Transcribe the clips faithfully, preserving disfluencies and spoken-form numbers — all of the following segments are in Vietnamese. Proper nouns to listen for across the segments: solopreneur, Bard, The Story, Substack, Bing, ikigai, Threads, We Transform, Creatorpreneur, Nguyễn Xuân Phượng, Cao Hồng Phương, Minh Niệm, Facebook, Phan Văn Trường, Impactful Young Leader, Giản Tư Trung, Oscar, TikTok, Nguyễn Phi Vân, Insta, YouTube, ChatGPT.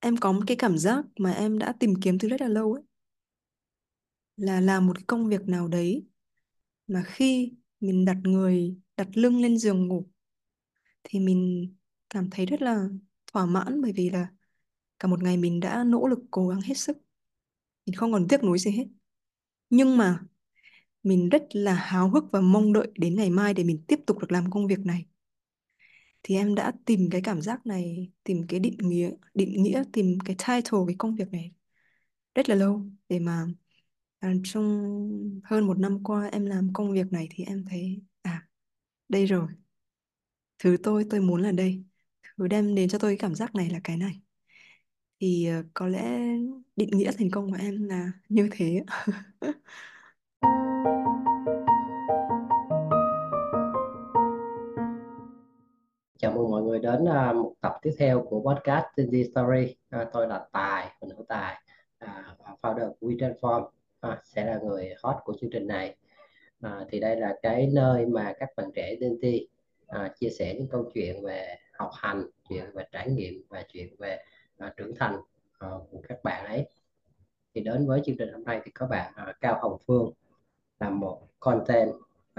em có một cái cảm giác mà em đã tìm kiếm từ rất là lâu ấy, là làm một cái công việc nào đấy mà khi mình đặt người, đặt lưng lên giường ngủ thì mình cảm thấy rất là thỏa mãn, bởi vì là cả một ngày mình đã nỗ lực cố gắng hết sức, mình không còn tiếc nuối gì hết. Nhưng mà mình rất là háo hức và mong đợi đến ngày mai để mình tiếp tục được làm công việc này. Thì em đã tìm cái cảm giác này, tìm cái định nghĩa, định nghĩa, tìm cái title, cái công việc này rất là lâu. Để mà à, trong hơn một năm qua em làm công việc này thì em thấy à, đây rồi. Thứ tôi, tôi muốn là đây. Thứ đem đến cho tôi cái cảm giác này là cái này. Thì uh, có lẽ định nghĩa thành công của em là như thế. Chào mừng mọi người đến uh, một tập tiếp theo của podcast The Story. Uh, tôi là Tài, mình nữ Tài, uh, founder của We Transform, uh, sẽ là người host của chương trình này. Uh, thì đây là cái nơi mà các bạn trẻ Gen Z uh, chia sẻ những câu chuyện về học hành, chuyện về trải nghiệm và chuyện về uh, trưởng thành uh, của các bạn ấy. Thì đến với chương trình hôm nay thì có bạn uh, Cao Hồng Phương là một content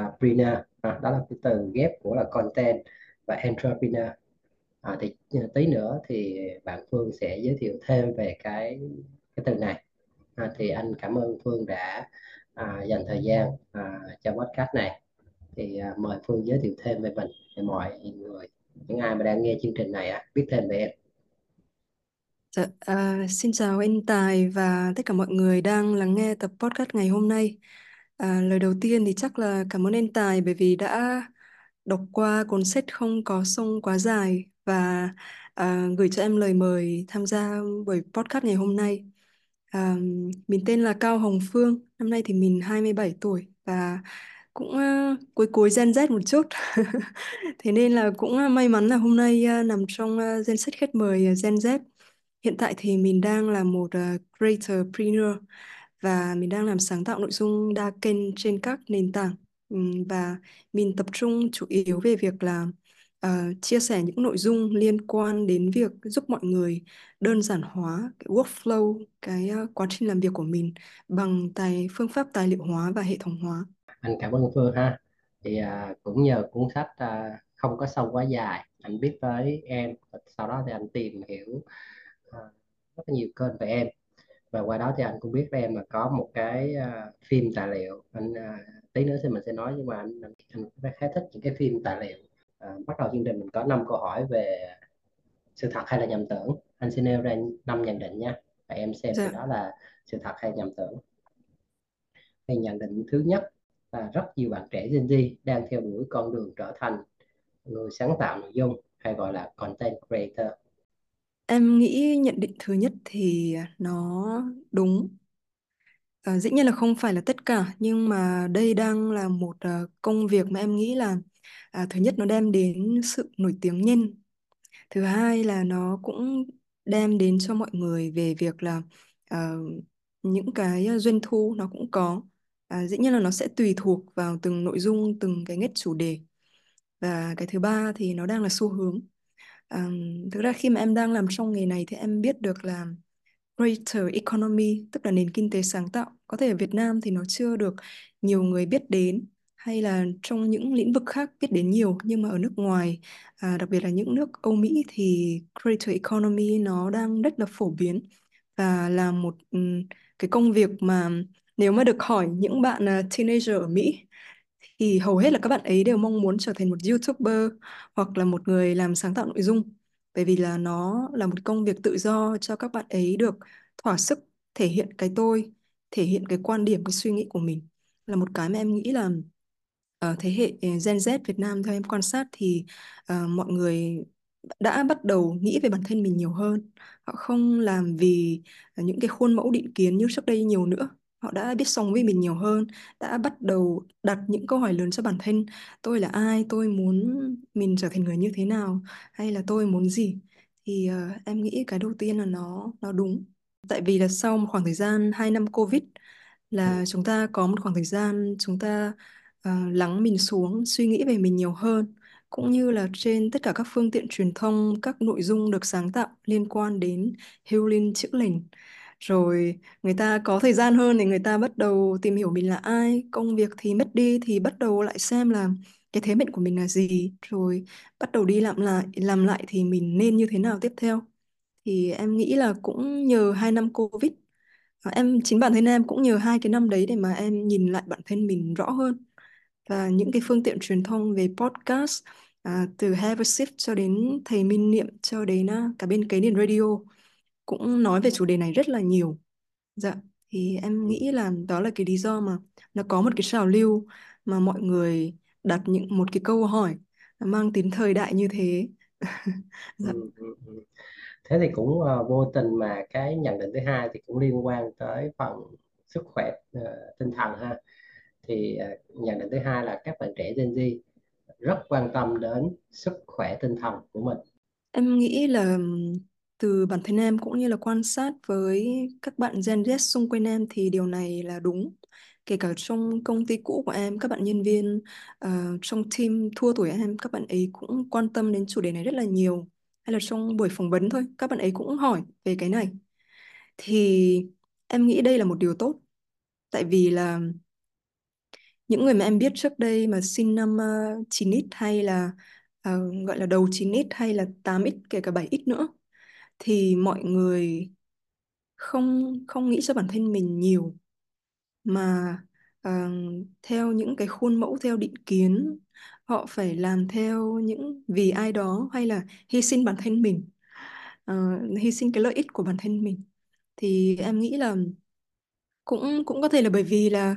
uh, planner, uh, đó là cái từ ghép của là content và entrepreneur. À, thì tí nữa thì bạn Phương sẽ giới thiệu thêm về cái cái từ này. À, thì anh cảm ơn Phương đã à, dành thời gian à, cho podcast này. Thì à, mời Phương giới thiệu thêm về mình để mọi người, những ai mà đang nghe chương trình này á, biết thêm về em. Dạ, à, xin chào anh Tài và tất cả mọi người đang lắng nghe tập podcast ngày hôm nay. À, lời đầu tiên thì chắc là cảm ơn anh Tài bởi vì đã đọc qua cuốn sách Không Có Sông Quá Dài và uh, gửi cho em lời mời tham gia buổi podcast ngày hôm nay. Uh, mình tên là Cao Hồng Phương, năm nay thì mình hai mươi bảy tuổi và cũng uh, cuối cuối Gen Z một chút. Thế nên là cũng may mắn là hôm nay uh, nằm trong uh, danh sách khách mời uh, Gen Z. Hiện tại thì mình đang là một uh, creatorpreneur và mình đang làm sáng tạo nội dung đa kênh trên các nền tảng. Và mình tập trung chủ yếu về việc là uh, chia sẻ những nội dung liên quan đến việc giúp mọi người đơn giản hóa cái workflow, cái uh, quá trình làm việc của mình bằng tài phương pháp tài liệu hóa và hệ thống hóa. Anh cảm ơn Phương ha. Thì uh, cũng nhờ cuốn sách uh, Không Có Sông Quá Dài, anh biết tới em. Sau đó thì anh tìm hiểu uh, rất là nhiều kênh về em. Và qua đó thì anh cũng biết với em là có một cái uh, phim tài liệu. Anh uh, tí nữa thì mình sẽ nói, nhưng mà anh, anh khá thích những cái phim tài liệu. Uh, bắt đầu chương trình mình có năm câu hỏi về sự thật hay là nhầm tưởng. Anh sẽ nêu ra năm nhận định nha. Và em xem dạ. Đó là sự thật hay nhầm tưởng. Thì nhận định thứ nhất là rất nhiều bạn trẻ Gen Z đang theo đuổi con đường trở thành người sáng tạo nội dung hay gọi là content creator. Em nghĩ nhận định thứ nhất thì nó đúng. À, dĩ nhiên là không phải là tất cả, nhưng mà đây đang là một uh, công việc mà em nghĩ là à, thứ nhất nó đem đến sự nổi tiếng nhanh. Thứ hai là nó cũng đem đến cho mọi người về việc là uh, những cái doanh thu nó cũng có. À, dĩ nhiên là nó sẽ tùy thuộc vào từng nội dung, từng cái ngách chủ đề. Và cái thứ ba thì nó đang là xu hướng. Um, thực ra khi mà em đang làm trong nghề này thì em biết được là creator economy, tức là nền kinh tế sáng tạo, có thể ở Việt Nam thì nó chưa được nhiều người biết đến, hay là trong những lĩnh vực khác biết đến nhiều, nhưng mà ở nước ngoài, à, đặc biệt là những nước Âu Mỹ thì creator economy nó đang rất là phổ biến và là một um, cái công việc mà nếu mà được hỏi những bạn uh, teenager ở Mỹ thì hầu hết là các bạn ấy đều mong muốn trở thành một YouTuber hoặc là một người làm sáng tạo nội dung, bởi vì là nó là một công việc tự do cho các bạn ấy được thỏa sức thể hiện cái tôi, thể hiện cái quan điểm, cái suy nghĩ của mình. Là một cái mà em nghĩ là ở thế hệ Gen Z Việt Nam theo em quan sát thì uh, mọi người đã bắt đầu nghĩ về bản thân mình nhiều hơn. Họ không làm vì những cái khuôn mẫu định kiến như trước đây nhiều nữa. Họ đã biết sống với mình nhiều hơn, đã bắt đầu đặt những câu hỏi lớn cho bản thân. Tôi là ai? Tôi muốn mình trở thành người như thế nào? Hay là tôi muốn gì? Thì uh, em nghĩ cái đầu tiên là nó, nó đúng. Tại vì là sau một khoảng thời gian hai năm Covid là chúng ta có một khoảng thời gian chúng ta uh, lắng mình xuống, suy nghĩ về mình nhiều hơn. cũng như là trên tất cả các phương tiện truyền thông, các nội dung được sáng tạo liên quan đến healing, chữa lành. Rồi người ta có thời gian hơn thì người ta bắt đầu tìm hiểu mình là ai, công việc thì mất đi thì bắt đầu lại xem là cái thế mệnh của mình là gì, rồi bắt đầu đi làm lại, làm lại thì mình nên như thế nào tiếp theo. Thì em nghĩ là cũng nhờ hai năm Covid, em chính bản thân em cũng nhờ hai cái năm đấy để mà em nhìn lại bản thân mình rõ hơn. Và những cái phương tiện truyền thông về podcast, à, từ Have a Sip cho đến Thầy Minh Niệm cho đến à, cả bên Cái Nền Radio cũng nói về chủ đề này rất là nhiều. Dạ, thì em nghĩ là đó là cái lý do mà nó có một cái trào lưu mà mọi người đặt những một cái câu hỏi mang tính thời đại như thế. Dạ. Thế thì cũng uh, vô tình mà cái nhận định thứ hai thì cũng liên quan tới phần sức khỏe uh, tinh thần ha. Thì uh, nhận định thứ hai là các bạn trẻ Gen Z rất quan tâm đến sức khỏe tinh thần của mình. Em nghĩ là từ bản thân em cũng như là quan sát với các bạn Gen Z xung quanh em thì điều này là đúng. Kể cả trong công ty cũ của em, các bạn nhân viên uh, trong team thua tuổi em, các bạn ấy cũng quan tâm đến chủ đề này rất là nhiều. Hay là trong buổi phỏng vấn thôi, các bạn ấy cũng hỏi về cái này. Thì em nghĩ đây là một điều tốt. Tại vì là những người mà em biết trước đây mà sinh năm uh, chín x hay là uh, gọi là đầu chín x hay là tám x, kể cả bảy x nữa, thì mọi người không, không nghĩ cho bản thân mình nhiều. Mà uh, theo những cái khuôn mẫu, theo định kiến, họ phải làm theo những vì ai đó hay là hy sinh bản thân mình, uh, hy sinh cái lợi ích của bản thân mình. Thì em nghĩ là cũng, cũng có thể là bởi vì là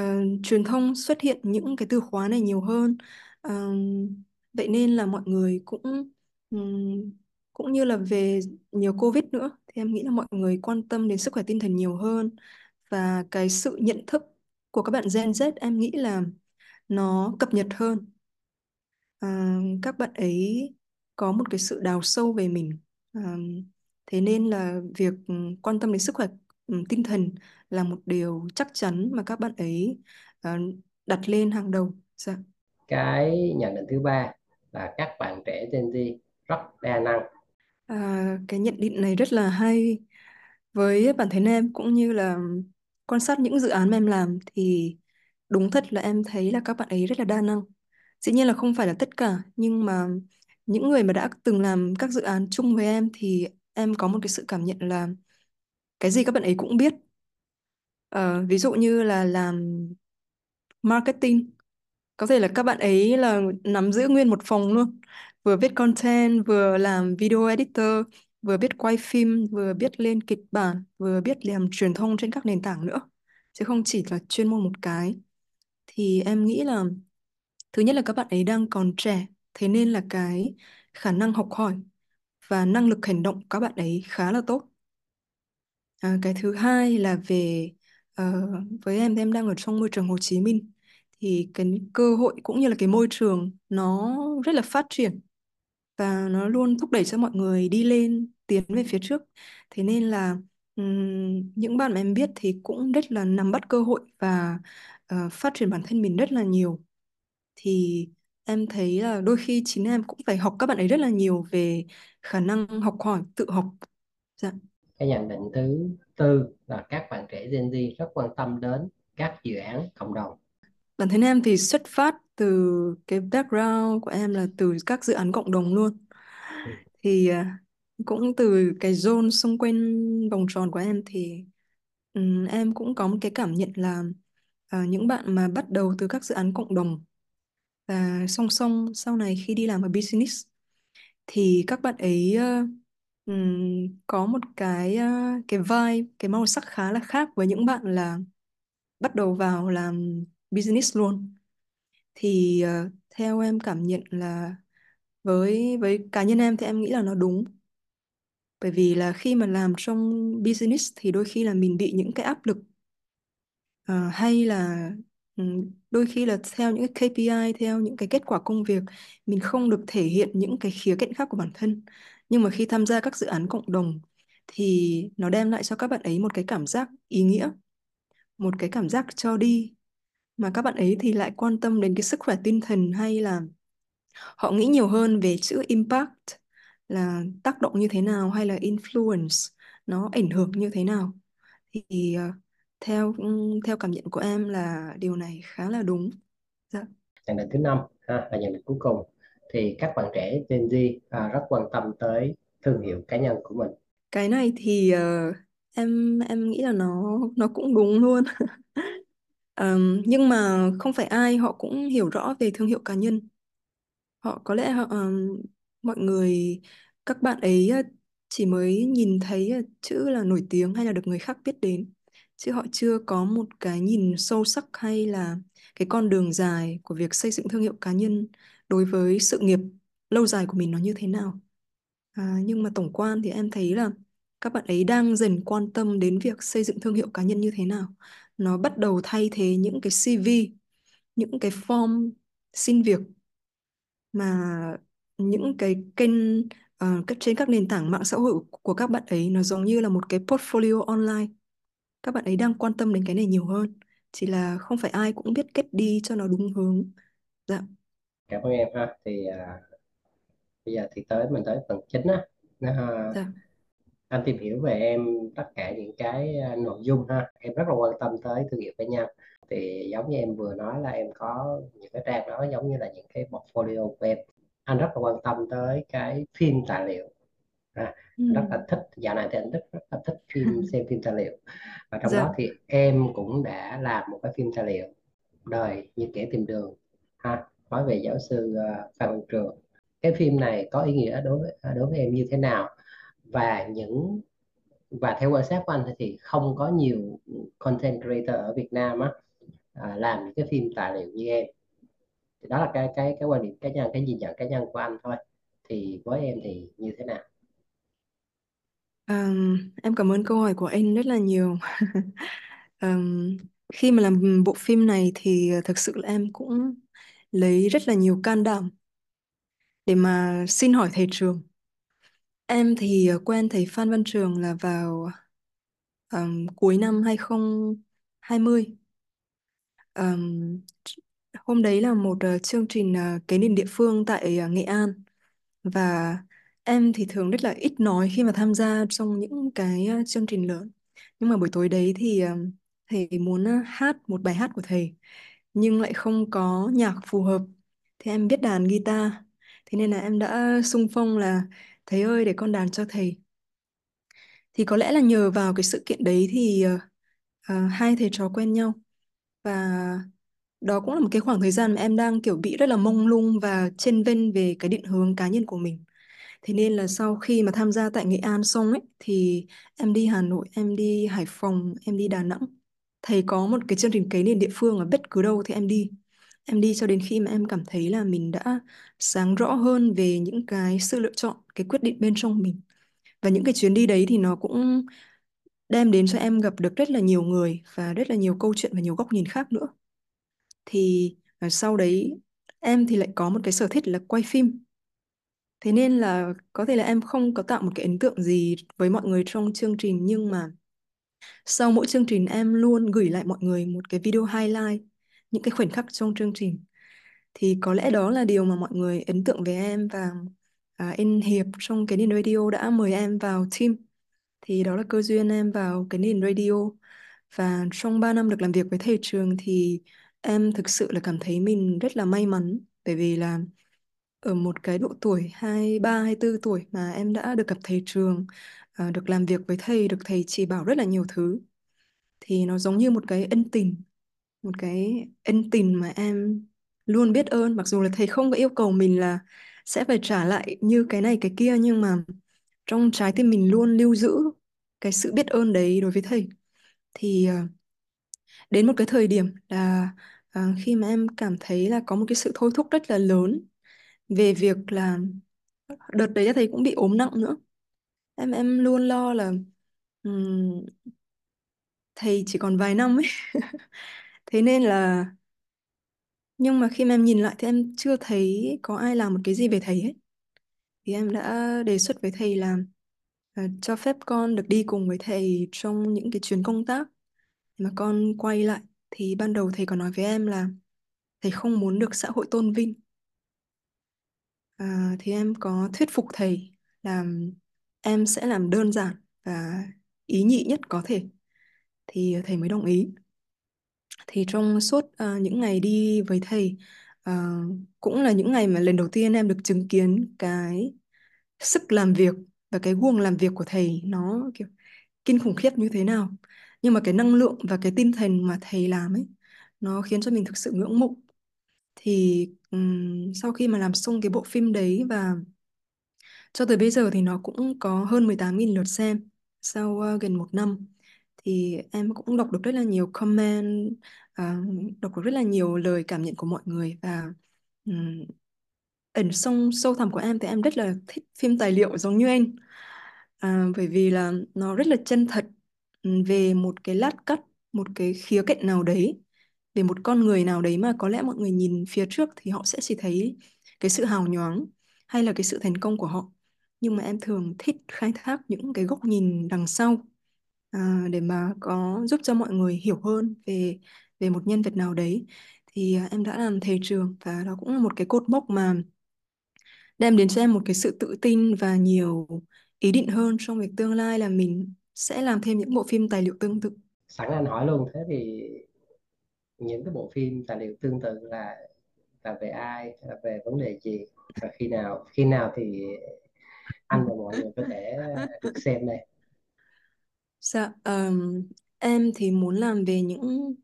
uh, truyền thông xuất hiện những cái từ khóa này nhiều hơn. Uh, vậy nên là mọi người cũng... Um, cũng như là về nhiều Covid nữa thì em nghĩ là mọi người quan tâm đến sức khỏe tinh thần nhiều hơn. Và cái sự nhận thức của các bạn Gen Z em nghĩ là nó cập nhật hơn. À, các bạn ấy có một cái sự đào sâu về mình. À, thế nên là việc quan tâm đến sức khỏe tinh thần là một điều chắc chắn mà các bạn ấy à, đặt lên hàng đầu. Dạ. Cái nhận định thứ ba là các bạn trẻ Gen Z rất đa năng. À, cái nhận định này rất là hay. Với bản thân em cũng như là quan sát những dự án mà em làm thì đúng thật là em thấy là các bạn ấy rất là đa năng. Dĩ nhiên là không phải là tất cả, nhưng mà những người mà đã từng làm các dự án chung với em thì em có một cái sự cảm nhận là cái gì các bạn ấy cũng biết. À, ví dụ như là làm marketing, có thể là các bạn ấy là nắm giữ nguyên một phòng luôn, vừa viết content, vừa làm video editor, vừa biết quay phim, vừa biết lên kịch bản, vừa biết làm truyền thông trên các nền tảng nữa, chứ không chỉ là chuyên môn một cái. Thì em nghĩ là thứ nhất là các bạn ấy đang còn trẻ, thế nên là cái khả năng học hỏi và năng lực hành động các bạn ấy khá là tốt. À, cái thứ hai là về uh, với em thì em đang ở trong môi trường Hồ Chí Minh, thì cái cơ hội cũng như là cái môi trường nó rất là phát triển và nó luôn thúc đẩy cho mọi người đi lên, tiến về phía trước. Thế nên là um, những bạn mà em biết thì cũng rất là nắm bắt cơ hội và uh, phát triển bản thân mình rất là nhiều. Thì em thấy là đôi khi chính em cũng phải học các bạn ấy rất là nhiều về khả năng học hỏi, tự học. Dạ. Cái nhận định thứ tư là các bạn trẻ Gen Z rất quan tâm đến các dự án cộng đồng. Bản thân em thì xuất phát từ cái background của em là từ các dự án cộng đồng luôn. Thì cũng từ cái zone xung quanh vòng tròn của em thì um, em cũng có một cái cảm nhận là uh, những bạn mà bắt đầu từ các dự án cộng đồng và song song sau này khi đi làm ở business thì các bạn ấy uh, um, có một cái, uh, cái vibe, cái màu sắc khá là khác với những bạn là bắt đầu vào làm business luôn. Thì uh, theo em cảm nhận là với với cá nhân em thì em nghĩ là nó đúng. Bởi vì là khi mà làm trong business thì đôi khi là mình bị những cái áp lực, uh, hay là um, đôi khi là theo những cái ca pê i, theo những cái kết quả công việc, mình không được thể hiện những cái khía cạnh khác của bản thân. Nhưng mà khi tham gia các dự án cộng đồng thì nó đem lại cho các bạn ấy một cái cảm giác ý nghĩa, một cái cảm giác cho đi. Mà các bạn ấy thì lại quan tâm đến cái sức khỏe tinh thần hay là Họ nghĩ nhiều hơn về chữ impact là tác động như thế nào, hay là influence nó ảnh hưởng như thế nào. Thì uh, theo theo cảm nhận của em là điều này khá là đúng. Dạ. Nhận định thứ năm ha, và nhận định cuối cùng thì các bạn trẻ Gen Z à, rất quan tâm tới thương hiệu cá nhân của mình. Cái này thì uh, em em nghĩ là nó nó cũng đúng luôn. um, nhưng mà không phải ai họ cũng hiểu rõ về thương hiệu cá nhân. Họ có lẽ họ um, mọi người, các bạn ấy chỉ mới nhìn thấy chữ là nổi tiếng hay là được người khác biết đến, chứ họ chưa có một cái nhìn sâu sắc hay là cái con đường dài của việc xây dựng thương hiệu cá nhân đối với sự nghiệp lâu dài của mình nó như thế nào. À, nhưng mà tổng quan thì em thấy là các bạn ấy đang dần quan tâm đến việc xây dựng thương hiệu cá nhân như thế nào. Nó bắt đầu thay thế những cái xê vê, những cái form xin việc mà những cái kênh uh, trên các nền tảng mạng xã hội của các bạn ấy. Nó giống như là một cái portfolio online. Các bạn ấy đang quan tâm đến cái này nhiều hơn, chỉ là không phải ai cũng biết cách đi cho nó đúng hướng. Dạ. Cảm ơn em ha. Thì uh, bây giờ thì tới mình tới phần chính á. Uh, dạ. Anh tìm hiểu về em tất cả những cái nội dung ha. Em rất là quan tâm tới thương hiệu cá nhân. Thì giống như em vừa nói là em có những cái trang đó giống như là những cái portfolio của em. Anh rất là quan tâm tới cái phim tài liệu. À, ừ. Rất là thích, dạo này thì anh rất, rất là thích phim, xem phim tài liệu. Và trong dạ. đó thì em cũng đã làm một cái phim tài liệu Đời Như Kẻ Tìm Đường ha, nói về giáo sư Phan Văn Trường. Cái phim này có ý nghĩa đối với, đối với em như thế nào? Và những và theo quan sát của anh thì không có nhiều content creator ở Việt Nam á, à, làm những cái phim tài liệu như em. Thì đó là cái cái cái quan điểm cá nhân, cái nhìn nhận cá nhân của anh thôi. Thì với em thì như thế nào? Um, em cảm ơn câu hỏi của anh rất là nhiều. um, Khi mà làm bộ phim này thì thực sự là em cũng lấy rất là nhiều can đảm để mà xin hỏi thầy Trường. Em thì quen thầy Phan Văn Trường là vào um, cuối năm hai không hai không. um, Hôm đấy là một uh, chương trình uh, Cái Nền Địa Phương tại uh, Nghệ An. Và em thì thường rất là ít nói khi mà tham gia trong những cái chương trình lớn. Nhưng mà buổi tối đấy thì thầy muốn hát một bài hát của thầy, nhưng lại không có nhạc phù hợp. Thì em biết đàn guitar, thế nên là em đã xung phong là thầy ơi để con đàn cho thầy. Thì có lẽ là nhờ vào cái sự kiện đấy thì uh, hai thầy trò quen nhau. Và đó cũng là một cái khoảng thời gian mà em đang kiểu bị rất là mông lung và chênh vênh về cái định hướng cá nhân của mình. Thế nên là sau khi mà tham gia tại Nghệ An xong ấy, thì em đi Hà Nội, em đi Hải Phòng, em đi Đà Nẵng. Thầy có một cái chương trình Cái Nền Địa Phương ở bất cứ đâu thì em đi. Em đi cho đến khi mà em cảm thấy là mình đã sáng rõ hơn về những cái sự lựa chọn, cái quyết định bên trong mình. Và những cái chuyến đi đấy thì nó cũng đem đến cho em gặp được rất là nhiều người và rất là nhiều câu chuyện và nhiều góc nhìn khác nữa. Thì sau đấy em thì lại có một cái sở thích là quay phim. Thế nên là có thể là em không có tạo một cái ấn tượng gì với mọi người trong chương trình, nhưng mà sau mỗi chương trình em luôn gửi lại mọi người một cái video highlight, những cái khoảnh khắc trong chương trình. Thì có lẽ đó là điều mà mọi người ấn tượng về em. Và à, anh Hiệp trong Cái Nền Radio đã mời em vào team. Thì đó là cơ duyên em vào Cái Nền Radio. Và trong ba năm được làm việc với thầy Trường thì em thực sự là cảm thấy mình rất là may mắn. Bởi vì là ở một cái độ tuổi hai mươi ba, hai mươi tư tuổi mà em đã được gặp thầy Trường, được làm việc với thầy, được thầy chỉ bảo rất là nhiều thứ. Thì nó giống như một cái ân tình, một cái ân tình mà em luôn biết ơn. Mặc dù là thầy không có yêu cầu mình là sẽ phải trả lại như cái này cái kia, nhưng mà trong trái tim mình luôn lưu giữ cái sự biết ơn đấy đối với thầy. Thì đến một cái thời điểm là khi mà em cảm thấy là có một cái sự thôi thúc rất là lớn về việc là đợt đấy thầy cũng bị ốm nặng nữa. Em em luôn lo là um, thầy chỉ còn vài năm ấy. Thế nên là nhưng mà khi mà em nhìn lại thì em chưa thấy có ai làm một cái gì về thầy hết. Thì em đã đề xuất với thầy là uh, cho phép con được đi cùng với thầy trong những cái chuyến công tác mà con quay lại. Thì ban đầu thầy có nói với em là thầy không muốn được xã hội tôn vinh. À, thì em có thuyết phục thầy là em sẽ làm đơn giản và ý nhị nhất có thể. Thì thầy mới đồng ý. Thì trong suốt uh, những ngày đi với thầy, uh, cũng là những ngày mà lần đầu tiên em được chứng kiến cái sức làm việc và cái guồng làm việc của thầy nó kiểu kinh khủng khiếp như thế nào. Nhưng mà cái năng lượng và cái tinh thần mà thầy làm ấy, nó khiến cho mình thực sự ngưỡng mộ. Thì um, sau khi mà làm xong cái bộ phim đấy và cho tới bây giờ thì nó cũng có hơn mười tám nghìn lượt xem sau uh, gần một năm. Thì em cũng đọc được rất là nhiều comment, uh, đọc được rất là nhiều lời cảm nhận của mọi người. Và um, ẩn sâu sâu thẳm của em thì em rất là thích phim tài liệu giống như anh. Uh, bởi vì là nó rất là chân thật về một cái lát cắt, một cái khía cạnh nào đấy, về một con người nào đấy mà có lẽ mọi người nhìn phía trước thì họ sẽ chỉ thấy cái sự hào nhoáng hay là cái sự thành công của họ. Nhưng mà em thường thích khai thác những cái góc nhìn đằng sau à, để mà có giúp cho mọi người hiểu hơn về, về một nhân vật nào đấy. Thì à, em đã làm thầy Trường và đó cũng là một cái cột mốc mà đem đến cho em một cái sự tự tin và nhiều ý định hơn trong việc tương lai là mình sẽ làm thêm những bộ phim tài liệu tương tự. Sẵn anh hỏi luôn, thế thì những cái bộ phim tài liệu tương tự là là về ai, là về vấn đề gì và khi nào khi nào thì anh và mọi người có thể được xem đây? Dạ, um, em thì muốn làm về những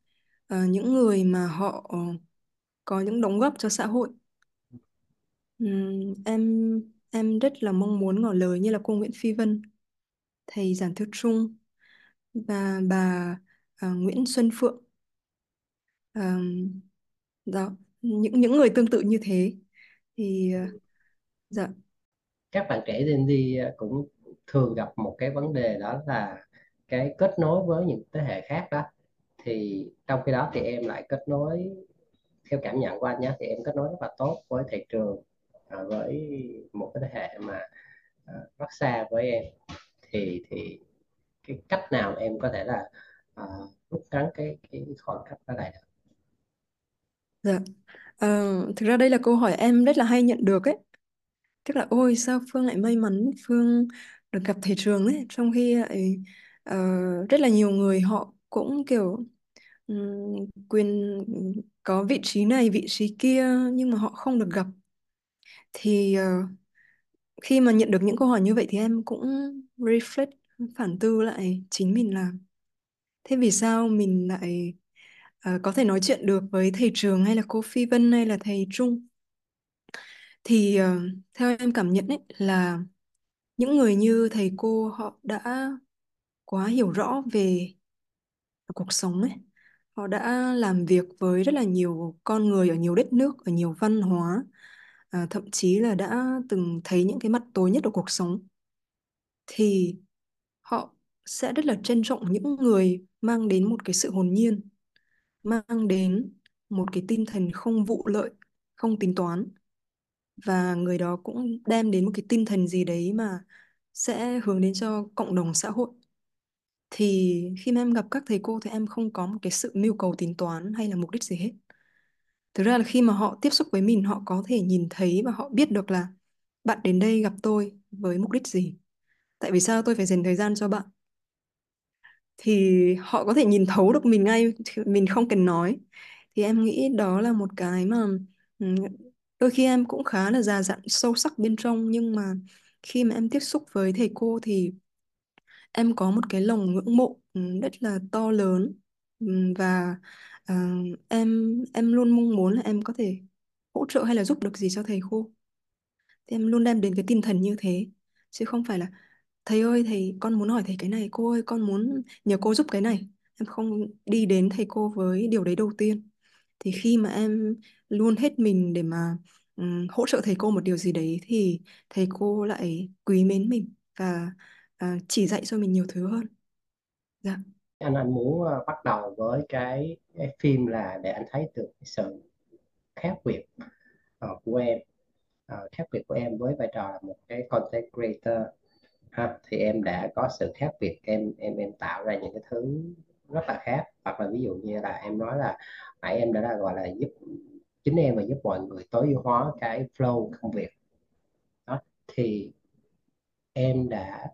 uh, những người mà họ có những đóng góp cho xã hội. Um, em em rất là mong muốn ngỏ lời như là cô Nguyễn Phi Vân, thầy Giản Tư Trung và bà uh, Nguyễn Xuân Phượng. Um, đó những những người tương tự như thế thì uh, dạ. Các bạn trẻ Gen Z cũng thường gặp một cái vấn đề, đó là cái kết nối với những thế hệ khác đó. Thì trong khi đó thì em lại kết nối, theo cảm nhận của anh nhé, thì em kết nối rất là tốt với thị trường, với một cái thế hệ mà rất xa với em. Thì thì cái cách nào em có thể là uh, rút ngắn cái cái khoảng cách đó lại được? Dạ, uh, thực ra đây là câu hỏi em rất là hay nhận được ấy. Tức là ôi sao Phương lại may mắn, Phương được gặp thầy Trường đấy. Trong khi uh, rất là nhiều người họ cũng kiểu um, quyền có vị trí này, vị trí kia nhưng mà họ không được gặp. Thì uh, khi mà nhận được những câu hỏi như vậy thì em cũng reflect, phản tư lại chính mình là thế vì sao mình lại uh, có thể nói chuyện được với thầy Trường hay là cô Phi Vân hay là thầy Trung. Thì uh, theo em cảm nhận ấy, là những người như thầy cô họ đã quá hiểu rõ về cuộc sống ấy. Họ đã làm việc với rất là nhiều con người ở nhiều đất nước, ở nhiều văn hóa, uh, thậm chí là đã từng thấy những cái mặt tối nhất của cuộc sống. Thì họ sẽ rất là trân trọng những người mang đến một cái sự hồn nhiên, mang đến một cái tinh thần không vụ lợi, không tính toán. Và người đó cũng đem đến một cái tinh thần gì đấy mà sẽ hướng đến cho cộng đồng xã hội. Thì khi mà em gặp các thầy cô thì em không có một cái sự mưu cầu tính toán hay là mục đích gì hết. Thực ra là khi mà họ tiếp xúc với mình, họ có thể nhìn thấy và họ biết được là bạn đến đây gặp tôi với mục đích gì. Tại vì sao tôi phải dành thời gian cho bạn? Thì họ có thể nhìn thấu được mình ngay, mình không cần nói. Thì em nghĩ đó là một cái mà đôi khi em cũng khá là già dặn sâu sắc bên trong. Nhưng mà khi mà em tiếp xúc với thầy cô thì em có một cái lòng ngưỡng mộ rất là to lớn. Và uh, em em luôn mong muốn là em có thể hỗ trợ hay là giúp được gì cho thầy cô. Thì em luôn đem đến cái tinh thần như thế. Chứ không phải là thầy ơi, thầy con muốn hỏi thầy cái này, cô ơi con muốn nhờ cô giúp cái này. Em không đi đến thầy cô với điều đấy đầu tiên. Thì khi mà em luôn hết mình để mà um, hỗ trợ thầy cô một điều gì đấy thì thầy cô lại quý mến mình và uh, chỉ dạy cho mình nhiều thứ hơn. Dạ. Anh anh muốn bắt đầu với cái, cái phim là để anh thấy được sự khác biệt uh, của em, uh, khác biệt của em với vai trò là một cái content creator. Ha, thì em đã có sự khác biệt, em em em tạo ra những cái thứ rất là khác, hoặc là ví dụ như là em nói là nãy em đã là gọi là giúp chính em và giúp mọi người tối ưu hóa cái flow công việc thì em đã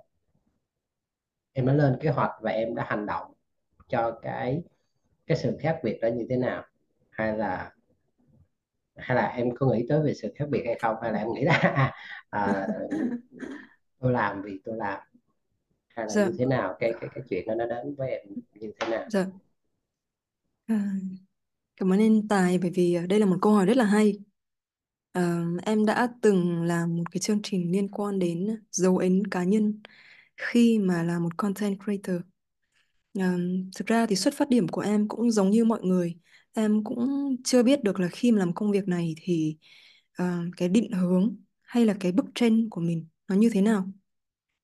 em đã lên kế hoạch và em đã hành động cho cái cái sự khác biệt đó như thế nào, hay là hay là em có nghĩ tới về sự khác biệt hay không, hay là em nghĩ là à, tôi làm vì tôi làm, hay là dạ. như thế nào, cái cái cái chuyện đó nó đến với em như thế nào. Dạ. À, cảm ơn anh Tài, bởi vì đây là một câu hỏi rất là hay. À, em đã từng làm một cái chương trình liên quan đến dấu ấn cá nhân khi mà là một content creator. À, thực ra thì xuất phát điểm của em cũng giống như mọi người, em cũng chưa biết được là khi mà làm công việc này thì uh, cái định hướng hay là cái bức tranh của mình nó như thế nào.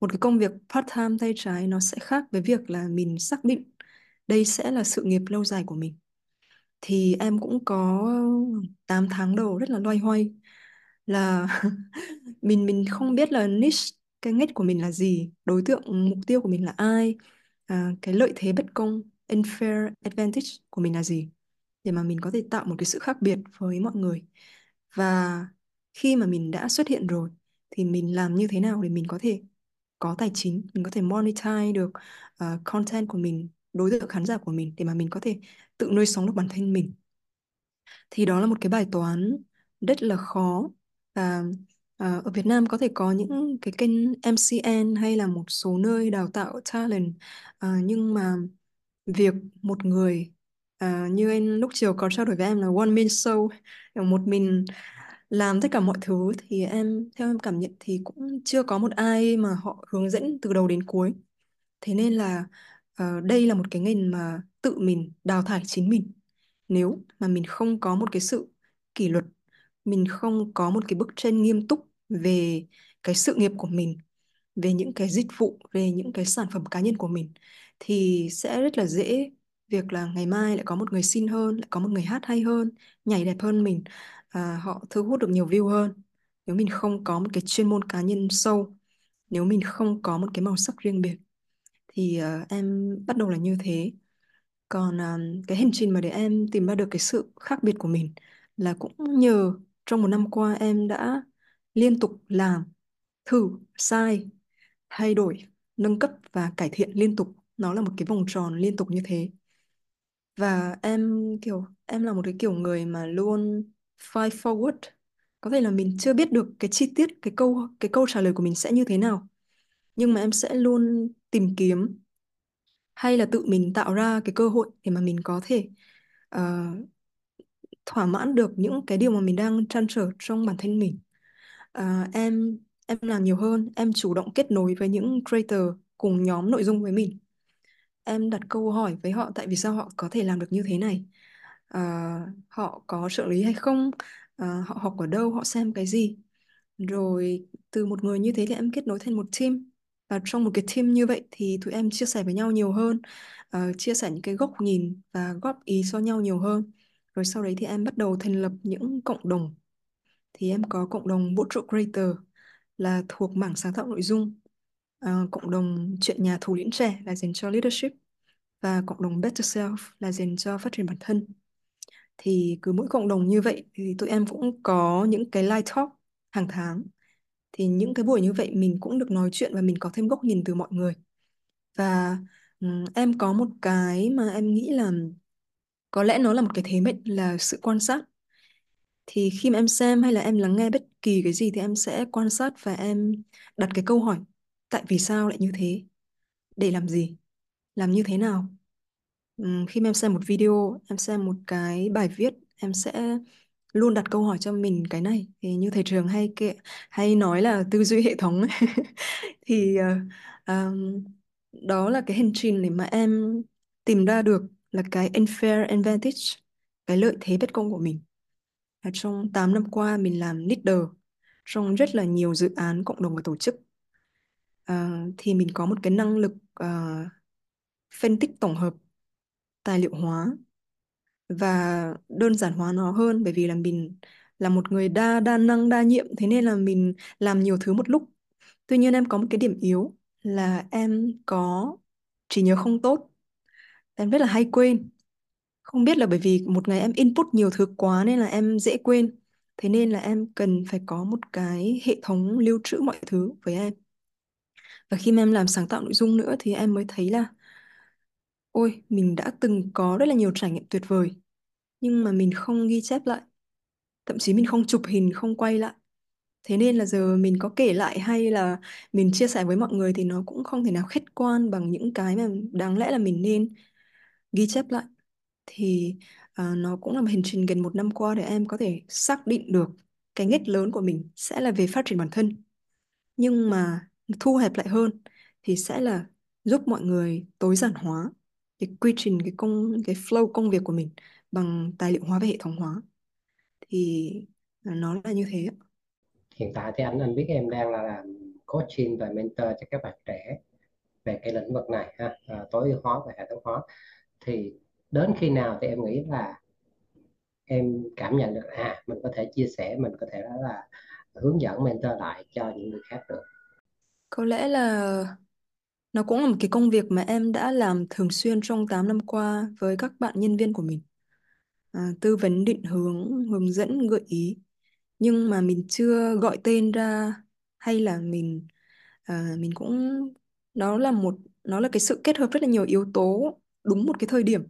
Một cái công việc part-time tay trái nó sẽ khác với việc là mình xác định đây sẽ là sự nghiệp lâu dài của mình. Thì em cũng có tám tháng đầu rất là loay hoay là mình mình không biết là niche, cái ngách của mình là gì, đối tượng mục tiêu của mình là ai, uh, cái lợi thế bất công, unfair advantage của mình là gì, để mà mình có thể tạo một cái sự khác biệt với mọi người. Và khi mà mình đã xuất hiện rồi thì mình làm như thế nào để mình có thể có tài chính, mình có thể monetize được uh, content của mình, đối tượng khán giả của mình, để mà mình có thể tự nuôi sống được bản thân mình. Thì đó là một cái bài toán rất là khó. Và uh, ở Việt Nam có thể có những cái kênh em xê en hay là một số nơi đào tạo talent, uh, nhưng mà việc một người À, như anh lúc chiều có trao đổi với em là one man show, một mình làm tất cả mọi thứ, thì em theo em cảm nhận thì cũng chưa có một ai mà họ hướng dẫn từ đầu đến cuối. Thế nên là à, đây là một cái ngành mà tự mình đào thải chính mình. Nếu mà mình không có một cái sự kỷ luật, mình không có một cái bức tranh nghiêm túc về cái sự nghiệp của mình, về những cái dịch vụ, về những cái sản phẩm cá nhân của mình, thì sẽ rất là dễ việc là ngày mai lại có một người xinh hơn, lại có một người hát hay hơn, nhảy đẹp hơn mình, à, họ thu hút được nhiều view hơn. Nếu mình không có một cái chuyên môn cá nhân sâu, nếu mình không có một cái màu sắc riêng biệt, thì à, em bắt đầu là như thế. Còn à, cái hành trình mà để em tìm ra được cái sự khác biệt của mình là cũng nhờ trong một năm qua em đã liên tục làm, thử, sai, thay đổi, nâng cấp và cải thiện liên tục. Nó là một cái vòng tròn liên tục như thế. Và em kiểu em là một cái kiểu người mà luôn fight forward. Có thể là mình chưa biết được cái chi tiết, cái câu cái câu trả lời của mình sẽ như thế nào, nhưng mà em sẽ luôn tìm kiếm hay là tự mình tạo ra cái cơ hội để mà mình có thể uh, thỏa mãn được những cái điều mà mình đang trăn trở trong bản thân mình. Uh, em em làm nhiều hơn, em chủ động kết nối với những creator cùng nhóm nội dung với mình. Em đặt câu hỏi với họ tại vì sao họ có thể làm được như thế này, à, họ có trợ lý hay không, à, họ học ở đâu, họ xem cái gì. Rồi từ một người như thế thì em kết nối thành một team. Và trong một cái team như vậy thì tụi em chia sẻ với nhau nhiều hơn, à, chia sẻ những cái góc nhìn và góp ý cho nhau nhiều hơn. Rồi sau đấy thì em bắt đầu thành lập những cộng đồng. Thì em có cộng đồng vũ trụ creator là thuộc mảng sáng tạo nội dung, Uh, cộng đồng chuyện nhà thủ lĩnh trẻ là dành cho leadership, và cộng đồng Better Self là dành cho phát triển bản thân. Thì cứ mỗi cộng đồng như vậy thì tụi em cũng có những cái live talk hàng tháng. Thì những cái buổi như vậy mình cũng được nói chuyện và mình có thêm góc nhìn từ mọi người. Và um, em có một cái mà em nghĩ là có lẽ nó là một cái thế mạnh là sự quan sát. Thì khi mà em xem hay là em lắng nghe bất kỳ cái gì thì em sẽ quan sát và em đặt cái câu hỏi: tại vì sao lại như thế? Để làm gì? Làm như thế nào? Uhm, khi mà em xem một video, em xem một cái bài viết, em sẽ luôn đặt câu hỏi cho mình cái này. Thì như thầy Trường hay kệ, hay nói là tư duy hệ thống. Thì uh, um, đó là cái hành trình để mà em tìm ra được là cái unfair advantage, cái lợi thế bất công của mình. Và trong tám năm qua mình làm leader trong rất là nhiều dự án, cộng đồng và tổ chức. Uh, thì mình có một cái năng lực uh, phân tích tổng hợp, tài liệu hóa và đơn giản hóa nó hơn, bởi vì là mình là một người đa đa năng đa nhiệm, thế nên là mình làm nhiều thứ một lúc. Tuy nhiên em có một cái điểm yếu là em có trí nhớ không tốt, em rất là hay quên. Không biết là bởi vì một ngày em input nhiều thứ quá nên là em dễ quên. Thế nên là em cần phải có một cái hệ thống lưu trữ mọi thứ với em. Và khi mà em làm sáng tạo nội dung nữa thì em mới thấy là ôi, mình đã từng có rất là nhiều trải nghiệm tuyệt vời, nhưng mà mình không ghi chép lại, thậm chí mình không chụp hình, không quay lại. Thế nên là giờ mình có kể lại hay là mình chia sẻ với mọi người thì nó cũng không thể nào khách quan bằng những cái mà đáng lẽ là mình nên ghi chép lại. Thì à, nó cũng là một hành trình gần một năm qua để em có thể xác định được cái ngách lớn của mình sẽ là về phát triển bản thân. Nhưng mà thu hẹp lại hơn thì sẽ là giúp mọi người tối giản hóa cái quy trình, cái công, cái flow công việc của mình bằng tài liệu hóa và hệ thống hóa. Thì nó là như thế. Hiện tại thì anh anh biết em đang là làm coaching và mentor cho các bạn trẻ về cái lĩnh vực này ha, à, tối ưu hóa và hệ thống hóa. Thì đến khi nào thì em nghĩ là em cảm nhận được à mình có thể chia sẻ, mình có thể là, là hướng dẫn mentor lại cho những người khác được? Có lẽ là nó cũng là một cái công việc mà em đã làm thường xuyên trong tám năm qua với các bạn nhân viên của mình. À, tư vấn định hướng, hướng dẫn, gợi ý. Nhưng mà mình chưa gọi tên ra, hay là mình à, mình cũng nó là một nó là cái sự kết hợp rất là nhiều yếu tố đúng một cái thời điểm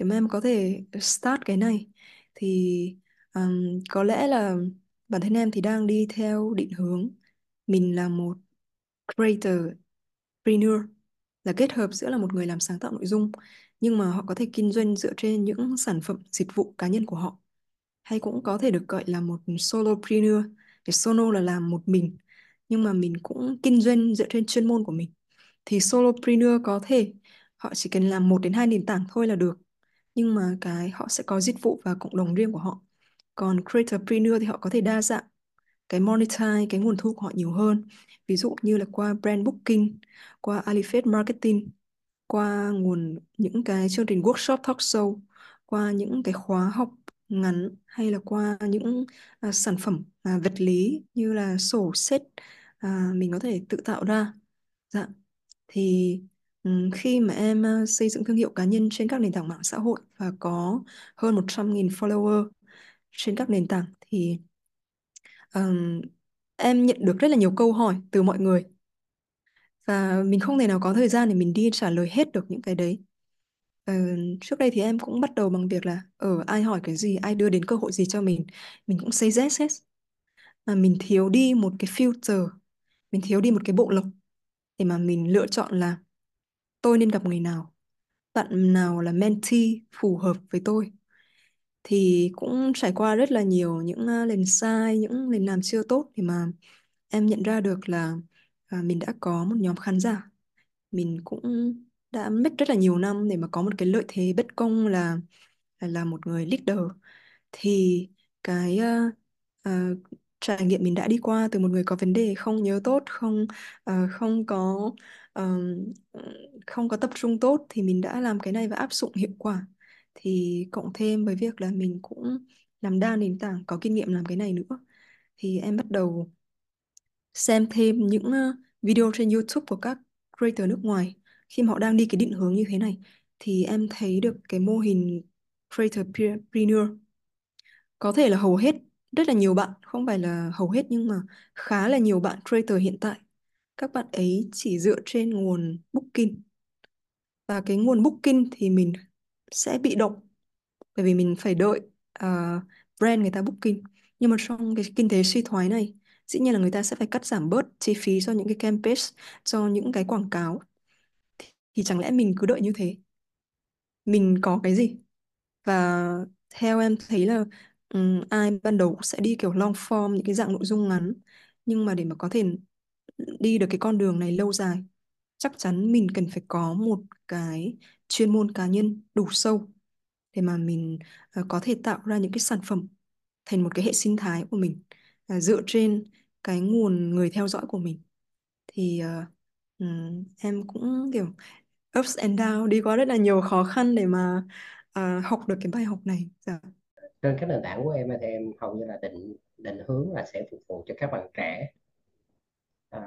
để mà em có thể start cái này. Thì um, có lẽ là bản thân em thì đang đi theo định hướng mình là một creatorpreneur, là kết hợp giữa là một người làm sáng tạo nội dung nhưng mà họ có thể kinh doanh dựa trên những sản phẩm dịch vụ cá nhân của họ, hay cũng có thể được gọi là một solopreneur. Cái solo là làm một mình nhưng mà mình cũng kinh doanh dựa trên chuyên môn của mình. Thì solopreneur có thể họ chỉ cần làm một đến hai nền tảng thôi là được, nhưng mà cái họ sẽ có dịch vụ và cộng đồng riêng của họ. Còn creatorpreneur thì họ có thể đa dạng cái monetize, cái nguồn thu của họ nhiều hơn, ví dụ như là qua brand booking, qua affiliate marketing, qua nguồn những cái chương trình workshop, talk show, qua những cái khóa học ngắn, hay là qua những uh, sản phẩm uh, vật lý như là sổ sách uh, mình có thể tự tạo ra. Dạ. Thì um, khi mà em uh, xây dựng thương hiệu cá nhân trên các nền tảng mạng xã hội và có hơn một trăm nghìn follower trên các nền tảng thì um, em nhận được rất là nhiều câu hỏi từ mọi người và mình không thể nào có thời gian để mình đi trả lời hết được những cái đấy. Ờ, trước đây thì em cũng bắt đầu bằng việc là ở ai hỏi cái gì, ai đưa đến cơ hội gì cho mình, mình cũng say yes hết. Mà mình thiếu đi một cái filter, mình thiếu đi một cái bộ lọc để mà mình lựa chọn là tôi nên gặp người nào, bạn nào là mentee phù hợp với tôi. Thì cũng trải qua rất là nhiều những lần sai, những lần làm chưa tốt để mà em nhận ra được là à, mình đã có một nhóm khán giả. Mình cũng đã mất rất là nhiều năm để mà có một cái lợi thế bất công là là một người leader. Thì cái uh, uh, trải nghiệm mình đã đi qua từ một người có vấn đề, không nhớ tốt, không uh, không có uh, không có tập trung tốt, thì mình đã làm cái này và áp dụng hiệu quả. Thì cộng thêm với việc là mình cũng làm đa nền tảng, có kinh nghiệm làm cái này nữa, thì em bắt đầu xem thêm những uh, video trên YouTube của các creator nước ngoài khi mà họ đang đi cái định hướng như thế này. Thì em thấy được cái mô hình creatorpreneur. Có thể là hầu hết, rất là nhiều bạn, không phải là hầu hết nhưng mà khá là nhiều bạn creator hiện tại, các bạn ấy chỉ dựa trên nguồn booking. Và cái nguồn booking thì mình sẽ bị động, bởi vì mình phải đợi uh, brand người ta booking. Nhưng mà trong cái kinh tế suy thoái này, dĩ nhiên là người ta sẽ phải cắt giảm bớt chi phí cho những cái campaign, cho những cái quảng cáo. Thì chẳng lẽ mình cứ đợi như thế? Mình có cái gì? Và theo em thấy là um, ai ban đầu cũng sẽ đi kiểu long form, những cái dạng nội dung ngắn. Nhưng mà để mà có thể đi được cái con đường này lâu dài, chắc chắn mình cần phải có một cái chuyên môn cá nhân đủ sâu để mà mình uh, có thể tạo ra những cái sản phẩm thành một cái hệ sinh thái của mình, uh, dựa trên cái nguồn người theo dõi của mình. Thì uh, Ừ, em cũng kiểu ups and down, đi qua rất là nhiều khó khăn để mà uh, học được cái bài học này. Dạ. Trên các nền tảng của em thì em hầu như là định định hướng là sẽ phục vụ cho các bạn trẻ. À,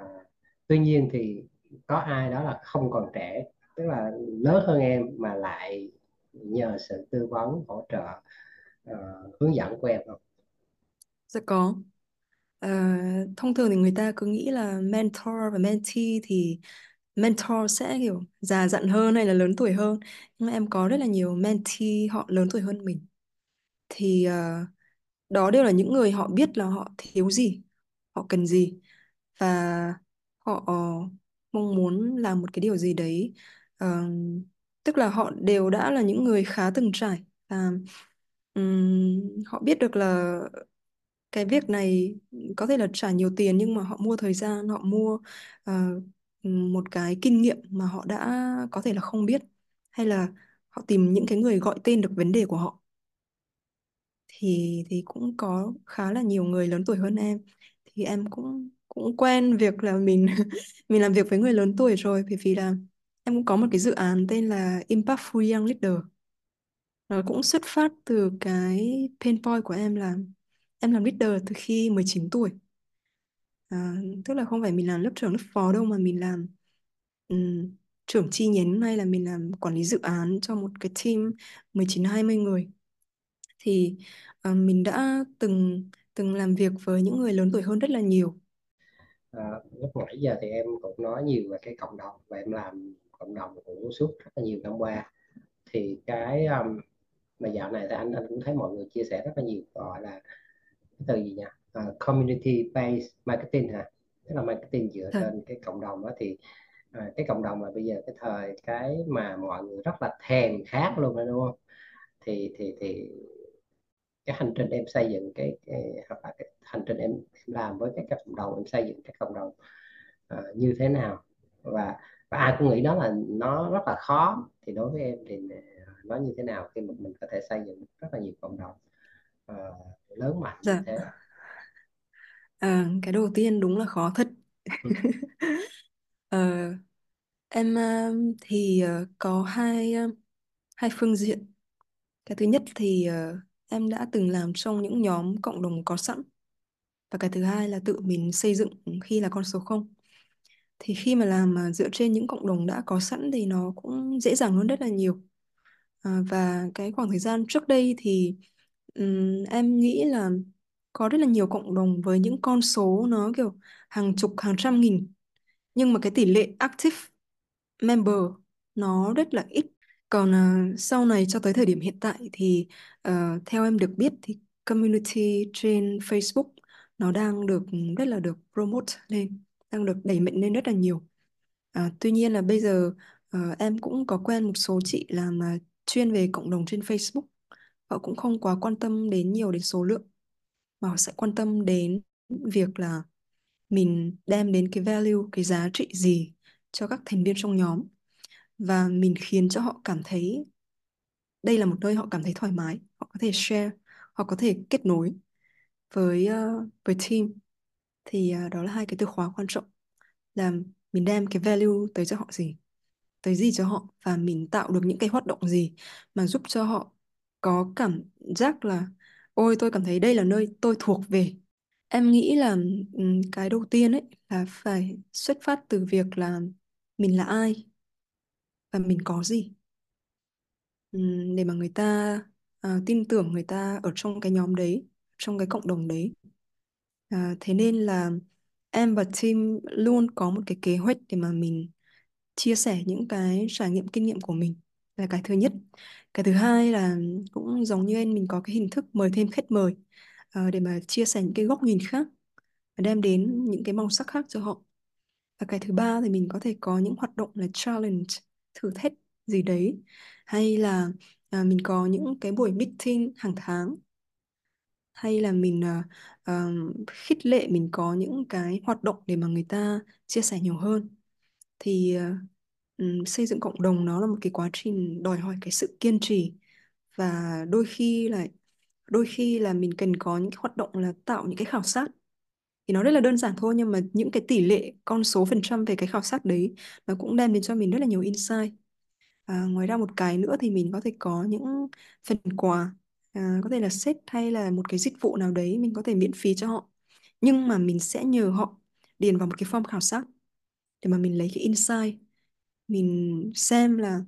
tuy nhiên thì có ai đó là không còn trẻ, tức là lớn hơn em mà lại nhờ sự tư vấn hỗ trợ uh, hướng dẫn của em không? Dạ có. Ờ, Thông thường thì người ta cứ nghĩ là mentor và mentee thì mentor sẽ kiểu già dặn hơn hay là lớn tuổi hơn. Nhưng mà em có rất là nhiều mentee họ lớn tuổi hơn mình. Thì ờ, đó đều là những người họ biết là họ thiếu gì, họ cần gì và họ mong muốn làm một cái điều gì đấy. Ờ, Tức là họ đều đã là những người khá từng trải và ừm, họ biết được là cái việc này có thể là trả nhiều tiền nhưng mà họ mua thời gian, họ mua ờ, một cái kinh nghiệm mà họ đã có thể là không biết, hay là họ tìm những cái người gọi tên được vấn đề của họ, thì thì cũng có khá là nhiều người lớn tuổi hơn em. Thì em cũng cũng quen việc là mình mình làm việc với người lớn tuổi rồi, bởi vì là em cũng có một cái dự án tên là Impactful Young Leader. Nó cũng xuất phát từ cái pain point của em là em làm leader từ khi mười chín tuổi. À, tức là không phải mình làm lớp trưởng, lớp phó đâu, mà mình làm ừm, trưởng chi nhánh hay là mình làm quản lý dự án cho một cái team mười chín hai mươi người. Thì à, mình đã từng từng làm việc với những người lớn tuổi hơn rất là nhiều. À, lúc nãy giờ thì em cũng nói nhiều về cái cộng đồng và em làm cộng đồng cũng suốt rất là nhiều năm qua, thì cái um, mà dạo này thì anh anh cũng thấy mọi người chia sẻ rất là nhiều, gọi là cái từ gì nhỉ, à, community based marketing hả, tức là marketing dựa Thật. trên cái cộng đồng đó. Thì à, cái cộng đồng mà bây giờ cái thời cái mà mọi người rất là thèm khát luôn đó, đúng không? Thì thì thì cái hành trình em xây dựng cái, cái hoặc là cái hành trình em làm với các, các cộng đồng, em xây dựng các cộng đồng ờ, như thế nào, và và ai cũng nghĩ đó là nó rất là khó, thì đối với em thì ờ, nó như thế nào khi mà mình có thể xây dựng rất là nhiều cộng đồng ờ, lớn mạnh như Dạ. thế? À, cái đầu tiên đúng là khó thật. Ừ. Ờ, Em à, thì à, có hai à, hai phương diện. Cái thứ nhất thì ờ, em đã từng làm trong những nhóm cộng đồng có sẵn, và cái thứ hai là tự mình xây dựng khi là con số không. Thì khi mà làm mà dựa trên những cộng đồng đã có sẵn thì nó cũng dễ dàng hơn rất là nhiều. À, và cái khoảng thời gian trước đây thì ừm, em nghĩ là có rất là nhiều cộng đồng với những con số nó kiểu hàng chục, hàng trăm nghìn, nhưng mà cái tỷ lệ active member nó rất là ít. Còn à, sau này cho tới thời điểm hiện tại thì ờ, theo em được biết thì community trên Facebook nó đang được rất là được promote lên, đang được đẩy mạnh lên rất là nhiều. À, tuy nhiên là bây giờ ờ, em cũng có quen một số chị làm à, chuyên về cộng đồng trên Facebook. Họ cũng không quá quan tâm đến nhiều đến số lượng, mà họ sẽ quan tâm đến việc là mình đem đến cái value, cái giá trị gì cho các thành viên trong nhóm, và mình khiến cho họ cảm thấy đây là một nơi họ cảm thấy thoải mái, họ có thể share, họ có thể kết nối với ờ, với team. Thì ờ, đó là hai cái từ khóa quan trọng, là mình đem cái value tới cho họ gì, tới gì cho họ, và mình tạo được những cái hoạt động gì mà giúp cho họ có cảm giác là ôi, tôi cảm thấy đây là nơi tôi thuộc về. Em nghĩ là ừm, cái đầu tiên ấy là phải xuất phát từ việc là mình là ai và mình có gì, Ừm, để mà người ta à, tin tưởng người ta ở trong cái nhóm đấy, trong cái cộng đồng đấy. À, thế nên là em và team luôn có một cái kế hoạch để mà mình chia sẻ những cái trải nghiệm, kinh nghiệm của mình, là cái thứ nhất. Cái thứ hai là cũng giống như anh, mình có cái hình thức mời thêm khách mời ờ, để mà chia sẻ những cái góc nhìn khác và đem đến những cái màu sắc khác cho họ. Và cái thứ ba thì mình có thể có những hoạt động là challenge, thử thách gì đấy, hay là à, mình có những cái buổi meeting hàng tháng, hay là mình à, à, khích lệ, mình có những cái hoạt động để mà người ta chia sẻ nhiều hơn. Thì ờ, ừm, xây dựng cộng đồng nó là một cái quá trình đòi hỏi cái sự kiên trì, và đôi khi là đôi khi là mình cần có những cái hoạt động là tạo những cái khảo sát, thì nó rất là đơn giản thôi, nhưng mà những cái tỷ lệ, con số phần trăm về cái khảo sát đấy nó cũng đem đến cho mình rất là nhiều insight. À, ngoài ra một cái nữa thì mình có thể có những phần quà, à, có thể là set hay là một cái dịch vụ nào đấy mình có thể miễn phí cho họ, nhưng mà mình sẽ nhờ họ điền vào một cái form khảo sát để mà mình lấy cái insight, mình xem là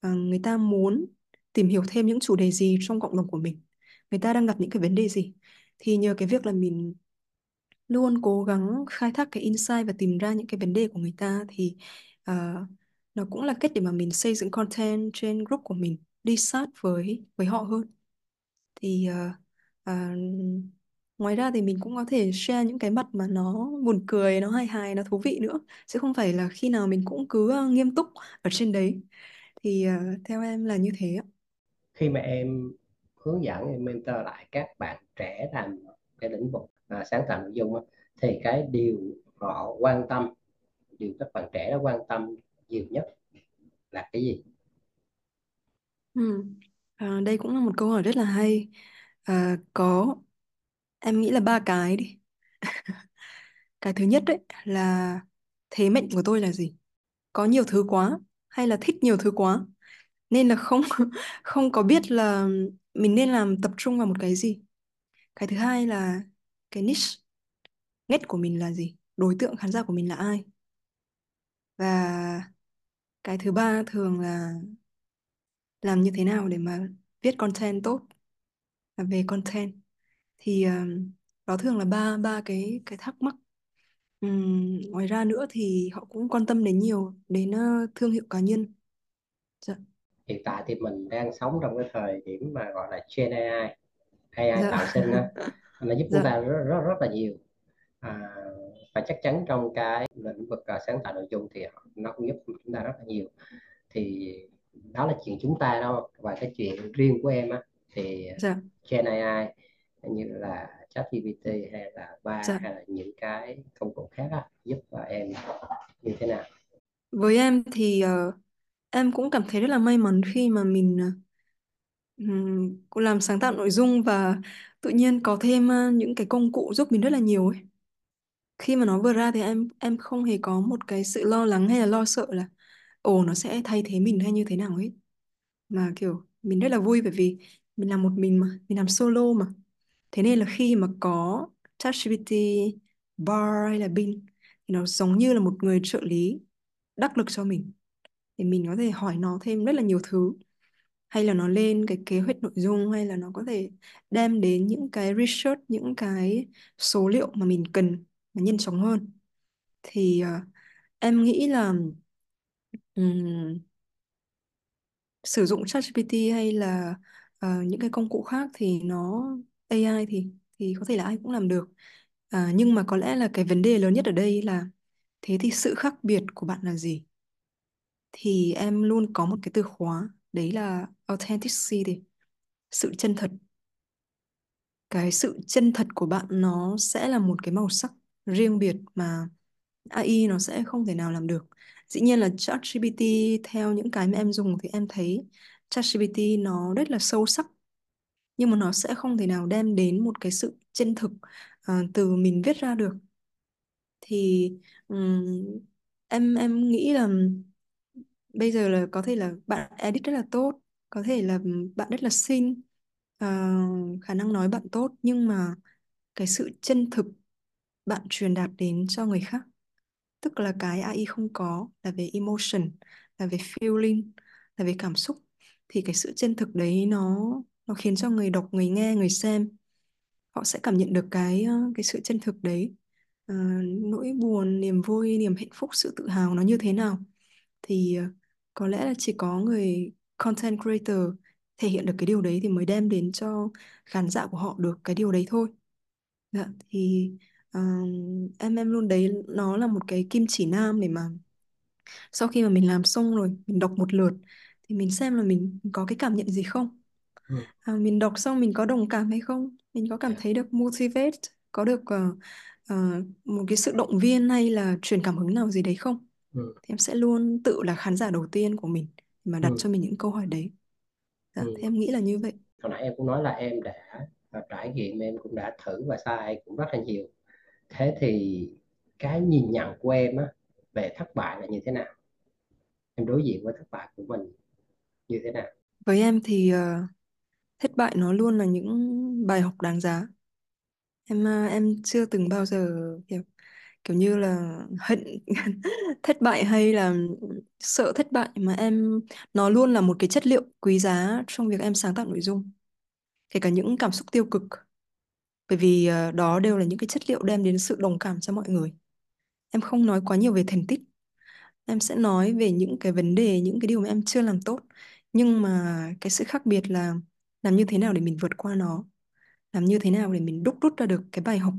à, người ta muốn tìm hiểu thêm những chủ đề gì trong cộng đồng của mình, người ta đang gặp những cái vấn đề gì. Thì nhờ cái việc là mình luôn cố gắng khai thác cái insight và tìm ra những cái vấn đề của người ta, thì uh, nó cũng là cách để mà mình xây dựng content trên group của mình, đi sát với với họ hơn. Thì uh, uh, ngoài ra thì mình cũng có thể share những cái mặt mà nó buồn cười, nó hài hài, nó thú vị nữa, chứ không phải là khi nào mình cũng cứ nghiêm túc ở trên đấy. Thì uh, theo em là như thế ạ. Khi mà em hướng dẫn, em mentor lại các bạn trẻ làm cái lĩnh vực à, sáng tạo nội dung á, thì cái điều họ quan tâm, điều các bạn trẻ nó quan tâm nhiều nhất là cái gì? Ừ. À, đây cũng là một câu hỏi rất là hay. À, có em nghĩ là ba cái đi. Cái thứ nhất đấy là thế mạnh của tôi là gì? Có nhiều thứ quá hay là thích nhiều thứ quá, nên là không không có biết là mình nên làm tập trung vào một cái gì. Cái thứ hai là cái niche, ngách của mình là gì, đối tượng khán giả của mình là ai. Và cái thứ ba thường là làm như thế nào để mà viết content tốt. Và về content thì um, đó thường là ba ba cái cái thắc mắc. Um, ngoài ra nữa thì họ cũng quan tâm đến nhiều đến uh, thương hiệu cá nhân. Dạ. Hiện tại thì mình đang sống trong cái thời điểm mà gọi là Gen a i, a i dạ. tạo sinh đó. Nó giúp dạ. chúng ta rất, rất rất là nhiều. À, và chắc chắn trong cái lĩnh vực sáng tạo nội dung thì nó cũng giúp chúng ta rất là nhiều. Thì đó là chuyện chúng ta đâu, và cái chuyện riêng của em á thì dạ. Gen a i như là ChatGPT hay là Bard dạ. hay là những cái công cụ khác á, giúp em như thế nào? Với em thì uh, em cũng cảm thấy rất là may mắn khi mà mình um, cũng làm sáng tạo nội dung, và tự nhiên có thêm uh, những cái công cụ giúp mình rất là nhiều ấy. Khi mà nó vừa ra thì em em không hề có một cái sự lo lắng hay là lo sợ là ồ nó sẽ thay thế mình hay như thế nào hết, mà kiểu mình rất là vui, bởi vì mình làm một mình mà, mình làm solo mà. Thế nên là khi mà có ChatGPT, Bard hay là Bing thì nó giống như là một người trợ lý đắc lực cho mình, thì mình có thể hỏi nó thêm rất là nhiều thứ, hay là nó lên cái kế hoạch nội dung, hay là nó có thể đem đến những cái research, những cái số liệu mà mình cần mà nhanh chóng hơn. Thì uh, em nghĩ là um, sử dụng ChatGPT hay là uh, những cái công cụ khác thì nó a i thì thì có thể là ai cũng làm được. À, nhưng mà có lẽ là cái vấn đề lớn nhất ở đây là thế thì sự khác biệt của bạn là gì? Thì em luôn có một cái từ khóa, đấy là authenticity, sự chân thật. Cái sự chân thật của bạn nó sẽ là một cái màu sắc riêng biệt mà a i nó sẽ không thể nào làm được. Dĩ nhiên là ChatGPT, theo những cái mà em dùng thì em thấy ChatGPT nó rất là sâu sắc, nhưng mà nó sẽ không thể nào đem đến một cái sự chân thực uh, từ mình viết ra được. Thì um, em em nghĩ là bây giờ là có thể là bạn edit rất là tốt, có thể là bạn rất là xinh, uh, khả năng nói bạn tốt, nhưng mà cái sự chân thực bạn truyền đạt đến cho người khác, tức là cái a i không có, là về emotion, là về feeling, là về cảm xúc, thì cái sự chân thực đấy nó nó khiến cho người đọc, người nghe, người xem họ sẽ cảm nhận được cái cái sự chân thực đấy. À, nỗi buồn, niềm vui, niềm hạnh phúc, sự tự hào nó như thế nào, thì có lẽ là chỉ có người content creator thể hiện được cái điều đấy thì mới đem đến cho khán giả của họ được cái điều đấy thôi. Dạ, thì um, em em luôn đấy, nó là một cái kim chỉ nam để mà sau khi mà mình làm xong rồi, mình đọc một lượt thì mình xem là mình có cái cảm nhận gì không. Ừ. À, mình đọc xong mình có đồng cảm hay không, mình có cảm thấy được motivate, có được uh, uh, một cái sự động viên hay là truyền cảm hứng nào gì đấy không. ừ. Thì em sẽ luôn tự là khán giả đầu tiên của mình mà đặt ừ. cho mình những câu hỏi đấy. Dạ, ừ. Thì em nghĩ là như vậy. Hồi nãy em cũng nói là em đã trải nghiệm, em cũng đã thử và sai cũng rất là nhiều. Thế thì cái nhìn nhận của em á, về thất bại là như thế nào? Em đối diện với thất bại của mình như thế nào? Với em thì uh, thất bại nó luôn là những bài học đáng giá. Em em chưa từng bao giờ kiểu, kiểu như là hận thất bại hay là sợ thất bại, mà em nó luôn là một cái chất liệu quý giá trong việc em sáng tạo nội dung. Kể cả những cảm xúc tiêu cực, Bởi vì uh, đó đều là những cái chất liệu đem đến sự đồng cảm cho mọi người. Em không nói quá nhiều về thành tích. Em sẽ nói về những cái vấn đề, những cái điều mà em chưa làm tốt. Nhưng mà cái sự khác biệt là làm như thế nào để mình vượt qua nó. Làm như thế nào để mình đúc rút ra được cái bài học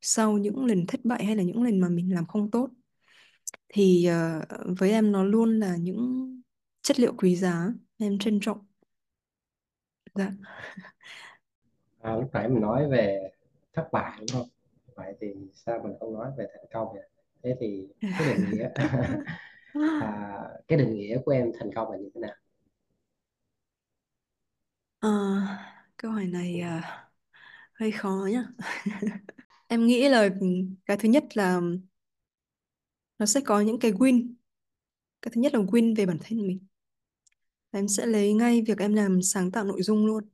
sau những lần thất bại hay là những lần mà mình làm không tốt. Thì uh, với em nó luôn là những chất liệu quý giá em trân trọng. Dạ. À, lúc nãy mình nói về thất bại đúng không? Vậy thì sao mình không nói về thành công vậy? Thế thì cái định nghĩa à, cái định nghĩa của em thành công là như thế nào? À, câu hỏi này à, hơi khó nhá. Em nghĩ là cái thứ nhất là nó sẽ có những cái win. Cái thứ nhất là win về bản thân mình. Em sẽ lấy ngay việc em làm sáng tạo nội dung luôn.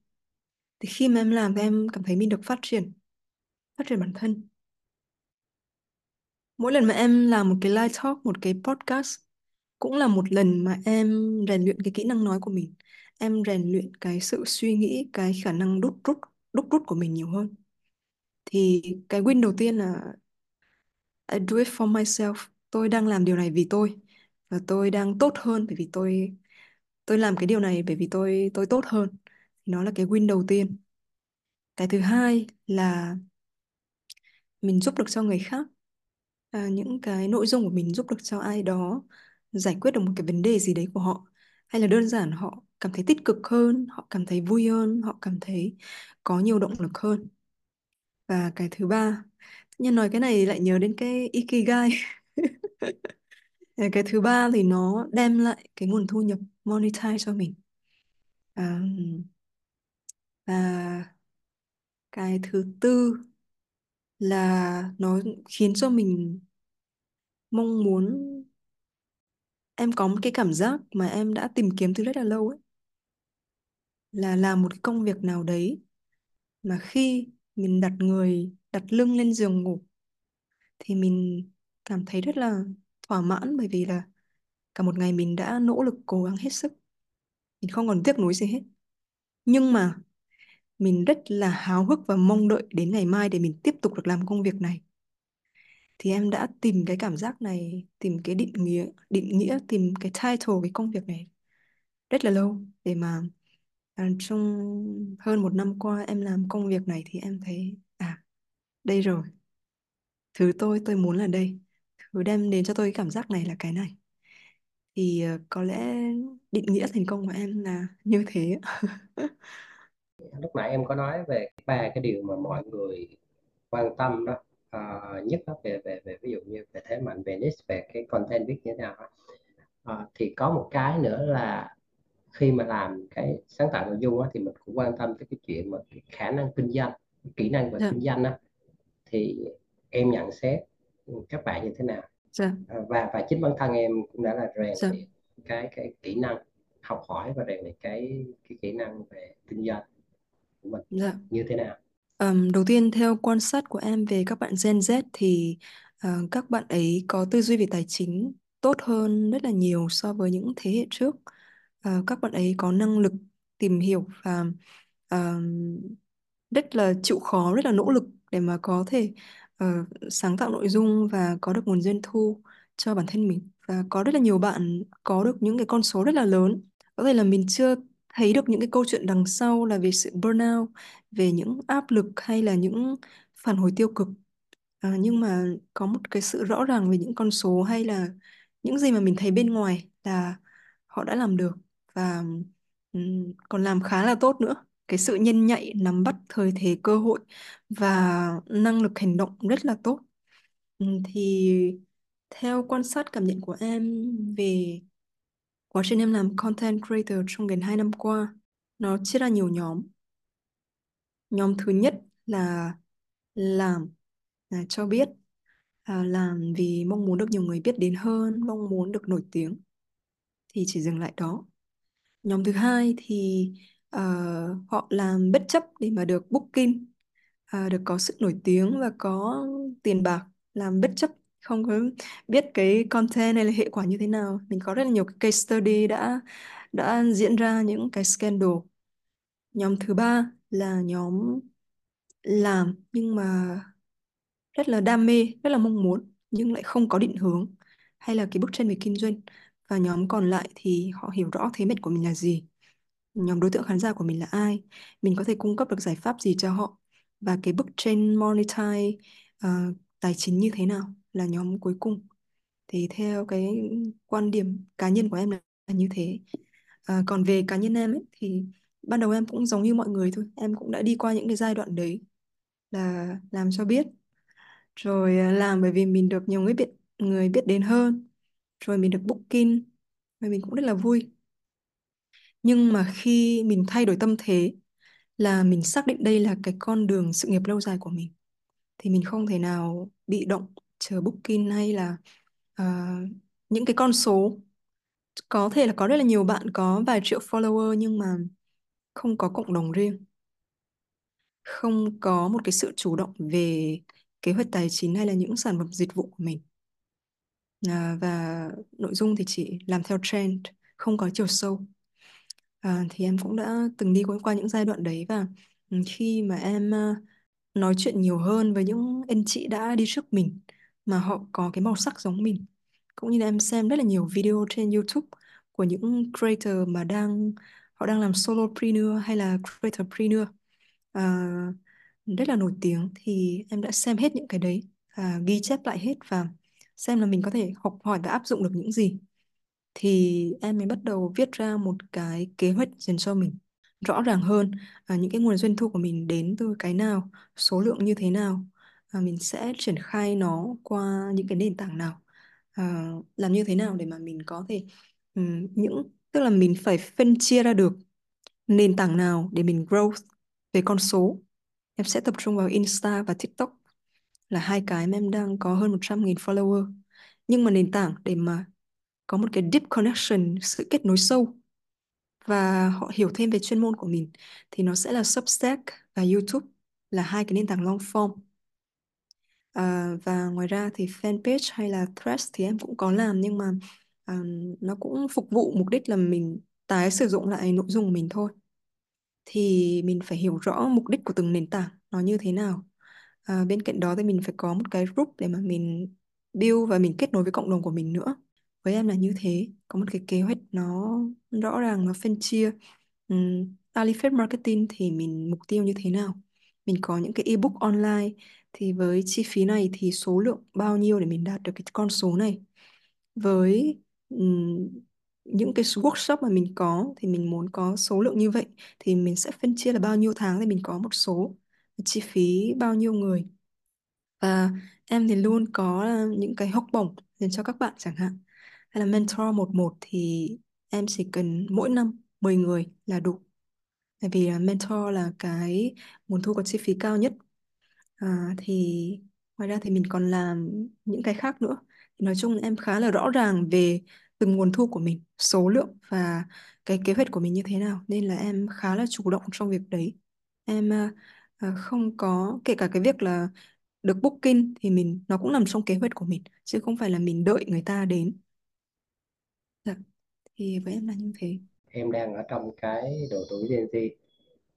Thì khi mà em làm thì em cảm thấy mình được phát triển. Phát triển bản thân. Mỗi lần mà em làm một cái live talk, một cái podcast cũng là một lần mà em rèn luyện cái kỹ năng nói của mình. Em rèn luyện cái sự suy nghĩ, cái khả năng đúc rút, đúc rút của mình nhiều hơn. Thì cái win đầu tiên là I do it for myself. Tôi đang làm điều này vì tôi. Và tôi đang tốt hơn bởi vì tôi tôi làm cái điều này bởi vì tôi tôi tốt hơn. Nó là cái win đầu tiên. Cái thứ hai là mình giúp được cho người khác. À, những cái nội dung của mình giúp được cho ai đó giải quyết được một cái vấn đề gì đấy của họ. Hay là đơn giản họ cảm thấy tích cực hơn, họ cảm thấy vui hơn, họ cảm thấy có nhiều động lực hơn. Và cái thứ ba, tự nhiên nói cái này lại nhớ đến cái ikigai. Cái thứ ba thì nó đem lại cái nguồn thu nhập monetize cho mình. À, và cái thứ tư là nó khiến cho mình mong muốn, em có một cái cảm giác mà em đã tìm kiếm từ rất là lâu ấy, là làm một cái công việc nào đấy mà khi mình đặt người, đặt lưng lên giường ngủ thì mình cảm thấy rất là thỏa mãn, bởi vì là cả một ngày mình đã nỗ lực cố gắng hết sức, mình không còn tiếc nuối gì hết. Nhưng mà mình rất là háo hức và mong đợi đến ngày mai để mình tiếp tục được làm công việc này. Thì em đã tìm cái cảm giác này, tìm cái định nghĩa, định nghĩa, tìm cái title, cái công việc này rất là lâu. Để mà à, trong hơn một năm qua em làm công việc này thì em thấy à, đây rồi. Thứ tôi, tôi muốn là đây. Thứ đem đến cho tôi cái cảm giác này là cái này. Thì à, có lẽ định nghĩa thành công của em là như thế. Lúc nãy em có nói về ba cái điều mà mọi người quan tâm đó, à, nhất đó về về về ví dụ như về thế mạnh, về niche, về cái content viết như thế nào đó. À, thì có một cái nữa là khi mà làm cái sáng tạo nội dung đó, thì mình cũng quan tâm tới cái chuyện mà cái khả năng kinh doanh, kỹ năng về dạ. kinh doanh đó. Thì em nhận xét các bạn như thế nào? Dạ. À, và và chính bản thân em cũng đã là rèn dạ. luyện cái cái kỹ năng học hỏi và rèn luyện cái cái kỹ năng về kinh doanh của mình dạ. như thế nào? Um, đầu tiên theo quan sát của em về các bạn Gen Z thì uh, các bạn ấy có tư duy về tài chính tốt hơn rất là nhiều so với những thế hệ trước. Uh, các bạn ấy có năng lực tìm hiểu và uh, rất là chịu khó, rất là nỗ lực để mà có thể uh, sáng tạo nội dung và có được nguồn doanh thu cho bản thân mình. Và có rất là nhiều bạn có được những cái con số rất là lớn. Có thể là mình chưa thấy được những cái câu chuyện đằng sau là về sự burnout, về những áp lực hay là những phản hồi tiêu cực. À, nhưng mà có một cái sự rõ ràng về những con số hay là những gì mà mình thấy bên ngoài là họ đã làm được và um, còn làm khá là tốt nữa. Cái sự nhanh nhạy, nắm bắt thời thế, cơ hội và năng lực hành động rất là tốt. Um, thì theo quan sát cảm nhận của em về quá trình em làm content creator trong gần hai năm qua, nó chia ra nhiều nhóm. Nhóm thứ nhất là làm, là cho biết, à, làm vì mong muốn được nhiều người biết đến hơn, mong muốn được nổi tiếng, thì chỉ dừng lại đó. Nhóm thứ hai thì uh, họ làm bất chấp để mà được booking, uh, được có sự nổi tiếng và có tiền bạc, làm bất chấp. Không có biết cái content này là hệ quả như thế nào. Mình có rất là nhiều cái case study đã, đã diễn ra những cái scandal. Nhóm thứ ba là nhóm làm nhưng mà rất là đam mê, rất là mong muốn nhưng lại không có định hướng hay là cái bức tranh về kinh doanh. Và nhóm còn lại thì họ hiểu rõ thế mệnh của mình là gì, nhóm đối tượng khán giả của mình là ai, mình có thể cung cấp được giải pháp gì cho họ và cái bức tranh monetize uh, tài chính như thế nào là nhóm cuối cùng. Thì theo cái quan điểm cá nhân của em là như thế. À, còn về cá nhân em ấy, thì ban đầu em cũng giống như mọi người thôi. Em cũng đã đi qua những cái giai đoạn đấy là làm cho biết, rồi làm bởi vì mình được nhiều người biết, người biết đến hơn, rồi mình được booking, rồi mình cũng rất là vui. Nhưng mà khi mình thay đổi tâm thế là mình xác định đây là cái con đường sự nghiệp lâu dài của mình, thì mình không thể nào bị động chờ booking hay là uh, những cái con số. Có thể là có rất là nhiều bạn có vài triệu follower nhưng mà không có cộng đồng riêng, không có một cái sự chủ động về kế hoạch tài chính hay là những sản phẩm dịch vụ của mình. À, và nội dung thì chỉ làm theo trend, không có chiều sâu. À, thì em cũng đã từng đi qua những giai đoạn đấy, và khi mà em nói chuyện nhiều hơn với những anh chị đã đi trước mình mà họ có cái màu sắc giống mình, cũng như là em xem rất là nhiều video trên YouTube của những creator mà đang họ đang làm solopreneur hay là creatorpreneur à, rất là nổi tiếng, thì em đã xem hết những cái đấy, à, ghi chép lại hết và xem là mình có thể học hỏi và áp dụng được những gì. Thì em mới bắt đầu viết ra một cái kế hoạch dành cho mình rõ ràng hơn, à, những cái nguồn doanh thu của mình đến từ cái nào, số lượng như thế nào, à, mình sẽ triển khai nó qua những cái nền tảng nào. À, làm như thế nào để mà mình có thể um, những tức là mình phải phân chia ra được nền tảng nào để mình growth về con số. Em sẽ tập trung vào Insta và TikTok là hai cái mà em đang có hơn một trăm nghìn follower, nhưng mà nền tảng để mà có một cái deep connection, sự kết nối sâu và họ hiểu thêm về chuyên môn của mình thì nó sẽ là Substack và YouTube, là hai cái nền tảng long form. À, và ngoài ra thì fanpage hay là Threads thì em cũng có làm, nhưng mà à, nó cũng phục vụ mục đích là mình tái sử dụng lại nội dung của mình thôi. Thì mình phải hiểu rõ mục đích của từng nền tảng nó như thế nào. À, bên cạnh đó thì mình phải có một cái group để mà mình build và mình kết nối với cộng đồng của mình nữa. Với em là như thế, có một cái kế hoạch nó rõ ràng, nó phân chia. uhm, Alifet Marketing thì mình mục tiêu như thế nào, mình có những cái ebook online thì với chi phí này thì số lượng bao nhiêu để mình đạt được cái con số này. Với um, những cái workshop mà mình có thì mình muốn có số lượng như vậy, thì mình sẽ phân chia là bao nhiêu tháng thì mình có một số, chi phí bao nhiêu người. Và em thì luôn có những cái học bổng dành cho các bạn chẳng hạn, hay là mentor một một thì em chỉ cần mỗi năm mười người là đủ. Tại vì mentor là cái nguồn thu có chi phí cao nhất. À, thì ngoài ra thì mình còn làm những cái khác nữa. Nói chung em khá là rõ ràng về từng nguồn thu của mình, số lượng và cái kế hoạch của mình như thế nào, nên là em khá là chủ động trong việc đấy. Em à, không có, kể cả cái việc là được booking thì mình nó cũng nằm trong kế hoạch của mình, chứ không phải là mình đợi người ta đến. Dạ. Thì với em là như thế. Em đang ở trong cái độ tuổi Gen Z,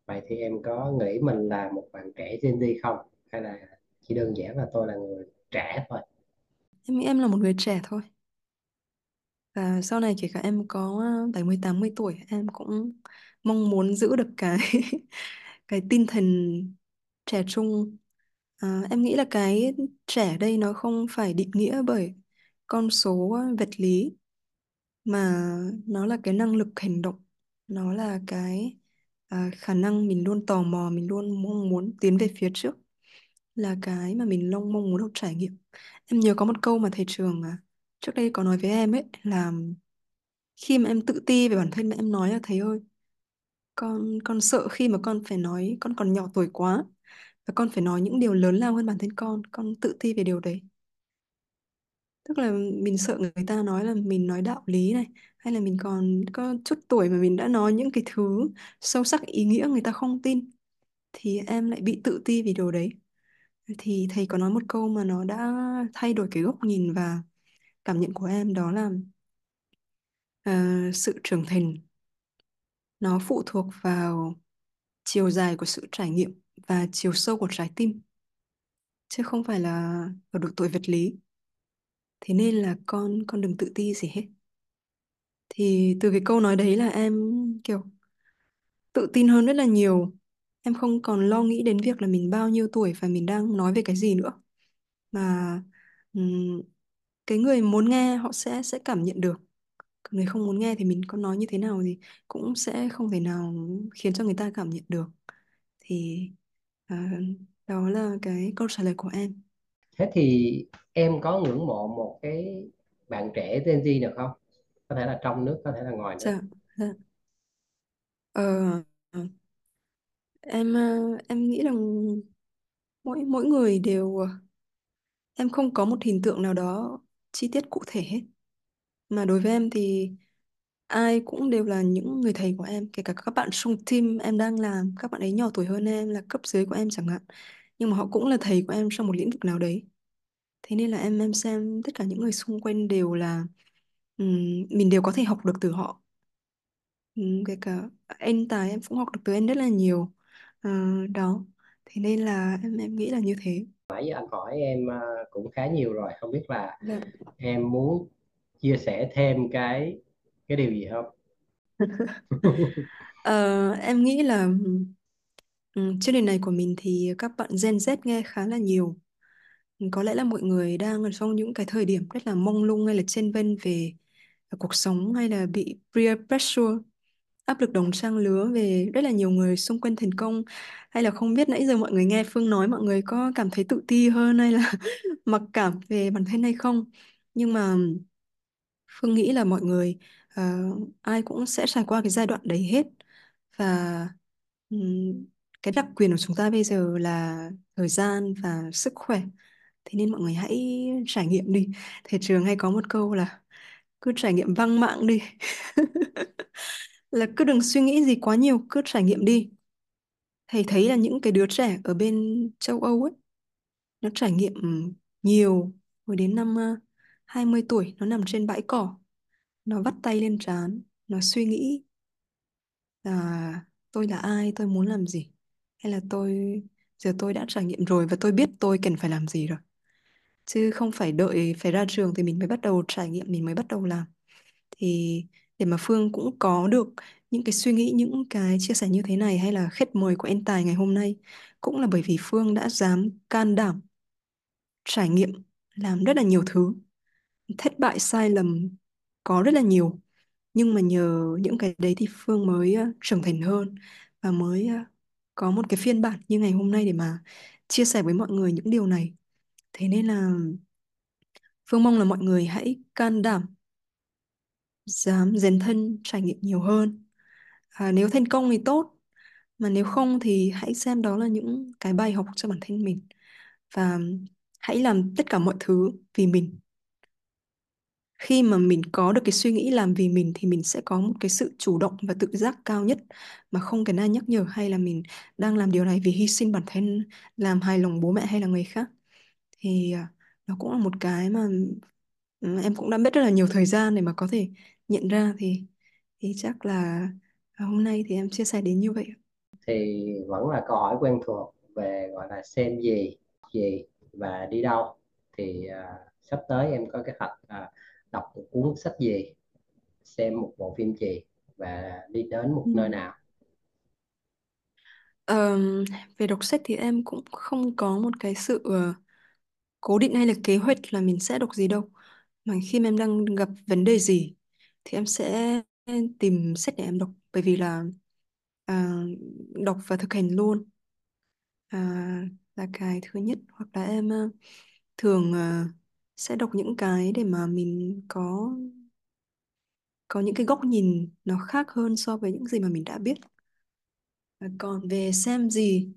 vậy thì em có nghĩ mình là một bạn trẻ Gen Z không? Hay là chỉ đơn giản là tôi là người trẻ thôi? Em nghĩ em là một người trẻ thôi. Và sau này kể cả em có bảy mươi tám mươi tuổi, em cũng mong muốn giữ được cái cái tinh thần trẻ trung. À, em nghĩ là cái trẻ đây nó không phải định nghĩa bởi con số vật lý, mà nó là cái năng lực hành động, nó là cái à, khả năng mình luôn tò mò, mình luôn mong muốn tiến về phía trước, là cái mà mình luôn mong muốn được trải nghiệm. Em nhớ có một câu mà thầy Trường à, trước đây có nói với em ấy, là khi mà em tự ti về bản thân mà em nói là thầy ơi, con con sợ khi mà con phải nói, con còn nhỏ tuổi quá và con phải nói những điều lớn lao hơn bản thân con, con tự ti về điều đấy. Tức là mình sợ người ta nói là mình nói đạo lý này, hay là mình còn có chút tuổi mà mình đã nói những cái thứ sâu sắc ý nghĩa người ta không tin, thì em lại bị tự ti vì điều đấy. Thì thầy có nói một câu mà nó đã thay đổi cái góc nhìn và cảm nhận của em, đó là uh, sự trưởng thành nó phụ thuộc vào chiều dài của sự trải nghiệm. và chiều sâu của trái tim, chứ không phải là ở độ tuổi vật lý. Thế nên là con con đừng tự ti gì hết. Thì từ cái câu nói đấy là em kiểu tự tin hơn rất là nhiều. Em không còn lo nghĩ đến việc là mình bao nhiêu tuổi và mình đang nói về cái gì nữa, mà um, cái người muốn nghe họ sẽ sẽ cảm nhận được. Còn người không muốn nghe thì mình có nói như thế nào thì cũng sẽ không thể nào khiến cho người ta cảm nhận được. Thì uh, đó là cái câu trả lời của em. Thế thì em có ngưỡng mộ một cái bạn trẻ Gen Z được không? Có thể là trong nước, có thể là ngoài nước. Dạ, dạ. Ờ, em em nghĩ là mỗi mỗi người đều, em không có một hình tượng nào đó chi tiết cụ thể hết, mà đối với em thì ai cũng đều là những người thầy của em, kể cả các bạn trong team em đang làm, các bạn ấy nhỏ tuổi hơn em, là cấp dưới của em chẳng hạn, nhưng mà họ cũng là thầy của em trong một lĩnh vực nào đấy. Thế nên là em em xem tất cả những người xung quanh đều là um, mình đều có thể học được từ họ. Um, kể cả anh Tài em cũng học được từ anh rất là nhiều. Uh, đó, thế nên là em em nghĩ là như thế. Nãy giờ anh hỏi em cũng khá nhiều rồi, không biết là Được. em muốn chia sẻ thêm cái cái điều gì không? uh, em nghĩ là um, chương trình này của mình thì các bạn Gen Z nghe khá là nhiều. Có lẽ là mọi người đang trong những cái thời điểm rất là mông lung hay là chênh vênh về cuộc sống, hay là bị peer pressure, áp lực đồng trang lứa về rất là nhiều người xung quanh thành công. Hay là không biết nãy giờ mọi người nghe Phương nói, mọi người có cảm thấy tự ti hơn hay là mặc cảm về bản thân hay không. Nhưng mà Phương nghĩ là mọi người uh, ai cũng sẽ trải qua cái giai đoạn đấy hết. Và um, cái đặc quyền của chúng ta bây giờ là thời gian và sức khỏe. Thế nên mọi người hãy trải nghiệm đi. Thầy Trường hay có một câu là cứ trải nghiệm văng mạng đi. Là cứ đừng suy nghĩ gì quá nhiều, cứ trải nghiệm đi. Thầy thấy là những cái đứa trẻ ở bên châu Âu ấy, nó trải nghiệm nhiều, rồi đến năm hai mươi tuổi nó nằm trên bãi cỏ, nó vắt tay lên trán, nó suy nghĩ là tôi là ai, tôi muốn làm gì, hay là tôi giờ tôi đã trải nghiệm rồi và tôi biết tôi cần phải làm gì rồi. Chứ không phải đợi phải ra trường thì mình mới bắt đầu trải nghiệm, mình mới bắt đầu làm. Thì để mà Phương cũng có được những cái suy nghĩ, những cái chia sẻ như thế này, hay là khách mời của Anh Tài ngày hôm nay, cũng là bởi vì Phương đã dám can đảm trải nghiệm, làm rất là nhiều thứ. Thất bại, sai lầm có rất là nhiều, nhưng mà nhờ những cái đấy thì Phương mới trưởng thành hơn và mới có một cái phiên bản như ngày hôm nay để mà chia sẻ với mọi người những điều này. Thế nên là Phương mong là mọi người hãy can đảm, dám dấn thân trải nghiệm nhiều hơn. À, nếu thành công thì tốt, mà nếu không thì hãy xem đó là những cái bài học cho bản thân mình, và hãy làm tất cả mọi thứ vì mình. Khi mà mình có được cái suy nghĩ làm vì mình thì mình sẽ có một cái sự chủ động và tự giác cao nhất, mà không cần ai nhắc nhở hay là mình đang làm điều này vì hy sinh bản thân, làm hài lòng bố mẹ hay là người khác. Thì nó cũng là một cái mà em cũng đã mất rất là nhiều thời gian để mà có thể nhận ra. Thì, thì chắc là hôm nay thì em chia sẻ đến như vậy. Thì vẫn là câu hỏi quen thuộc về gọi là xem gì, gì và đi đâu. Thì uh, sắp tới em có kế hoạch uh, đọc một cuốn sách gì, xem một bộ phim gì và đi đến một ừ. nơi nào? Um, về đọc sách thì em cũng không có một cái sự uh, cố định hay là kế hoạch là mình sẽ đọc gì đâu. Mà khi mà em đang gặp vấn đề gì thì em sẽ tìm sách để em đọc, bởi vì là uh, đọc và thực hành luôn uh, là cái thứ nhất. Hoặc là em uh, thường uh, sẽ đọc những cái để mà mình có có những cái góc nhìn nó khác hơn so với những gì mà mình đã biết. Còn về xem gì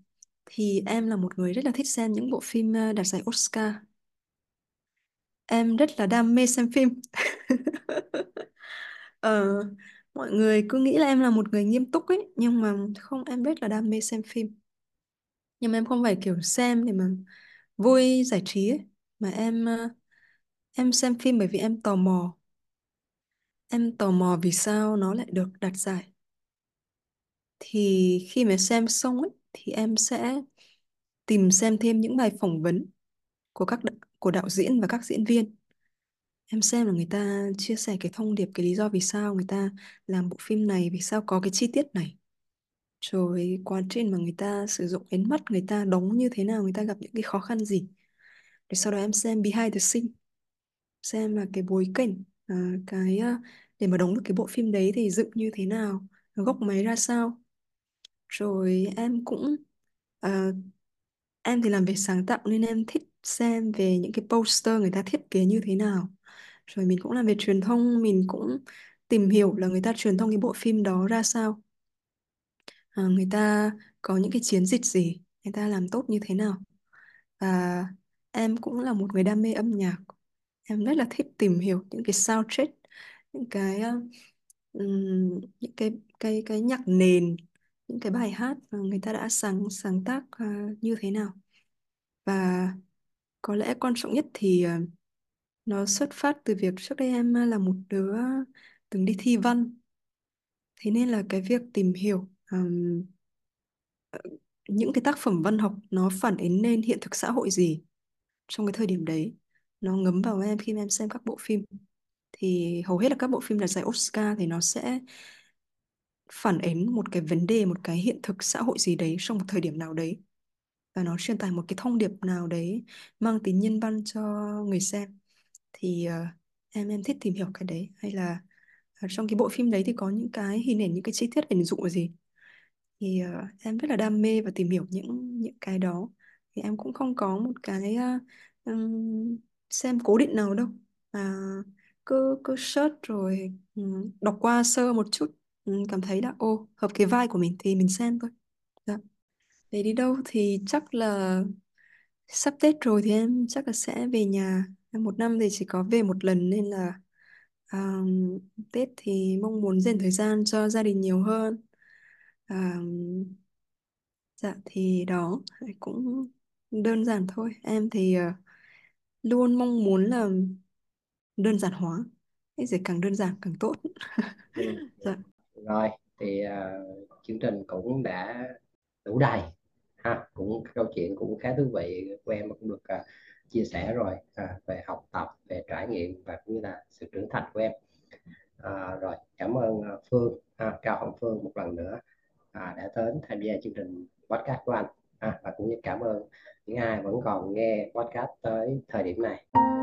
thì em là một người rất là thích xem những bộ phim đạt giải Oscar. Em rất là đam mê xem phim. ờ, mọi người cứ nghĩ là em là một người nghiêm túc ấy, nhưng mà không, em rất là đam mê xem phim. Nhưng mà em không phải kiểu xem để mà vui giải trí ấy, mà em em xem phim bởi vì em tò mò. Em tò mò vì sao nó lại được đạt giải. Thì khi mà xem xong ấy thì em sẽ tìm xem thêm những bài phỏng vấn của các của đạo diễn và các diễn viên. Em xem là người ta chia sẻ cái thông điệp, cái lý do vì sao người ta làm bộ phim này, vì sao có cái chi tiết này. Rồi quá trình mà người ta sử dụng ánh mắt, người ta đóng như thế nào, người ta gặp những cái khó khăn gì. Rồi sau đó em xem behind the scene, xem là cái bối cảnh, cái để mà đóng được cái bộ phim đấy thì dựng như thế nào, góc máy ra sao. Rồi em cũng uh, em thì làm về sáng tạo nên em thích xem về những cái poster người ta thiết kế như thế nào. Rồi mình cũng làm về truyền thông, mình cũng tìm hiểu là người ta truyền thông cái bộ phim đó ra sao, à, người ta có những cái chiến dịch gì, người ta làm tốt như thế nào. Và em cũng là một người đam mê âm nhạc, em rất là thích tìm hiểu những cái soundtrack, những cái um, những cái cái cái nhạc nền, những cái bài hát người ta đã sáng sáng tác uh, như thế nào. Và có lẽ quan trọng nhất thì uh, nó xuất phát từ việc trước đây em là một đứa từng đi thi văn. Thế nên là cái việc tìm hiểu um, những cái tác phẩm văn học nó phản ánh lên hiện thực xã hội gì trong cái thời điểm đấy, nó ngấm vào em khi mà em xem các bộ phim. Thì hầu hết là các bộ phim đạt giải Oscar thì nó sẽ phản ánh một cái vấn đề, một cái hiện thực xã hội gì đấy trong một thời điểm nào đấy. Và nó truyền tải một cái thông điệp nào đấy mang tính nhân văn cho người xem. Thì uh, em em thích tìm hiểu cái đấy. Hay là uh, trong cái bộ phim đấy thì có những cái hình ảnh, những cái chi tiết ảnh dụ gì. Thì uh, em rất là đam mê và tìm hiểu những, những cái đó. Thì em cũng không có một cái uh, um, xem cố định nào đâu. À, cứ, cứ search rồi um, đọc qua sơ một chút. Um, cảm thấy đã ô, hợp cái vibe của mình thì mình xem thôi. Dạ. Để đi đâu thì chắc là sắp Tết rồi thì em chắc là sẽ về nhà. Em một năm thì chỉ có về một lần nên là um, Tết thì mong muốn dành thời gian cho gia đình nhiều hơn. Um, dạ thì đó cũng đơn giản thôi. Em thì uh, luôn mong muốn là đơn giản hóa. Cái gì càng đơn giản càng tốt. Ừ. Dạ. Rồi thì uh, chương trình cũng đã đủ đầy ha, cũng câu chuyện cũng khá thú vị của em cũng được uh, chia sẻ rồi, à, về học tập, về trải nghiệm và cũng như là sự trưởng thành của em. À, rồi cảm ơn Phương, à, Cao Hồng Phương một lần nữa à, đã đến tham gia chương trình podcast của anh, à, và cũng như cảm ơn những ai vẫn còn nghe podcast tới thời điểm này.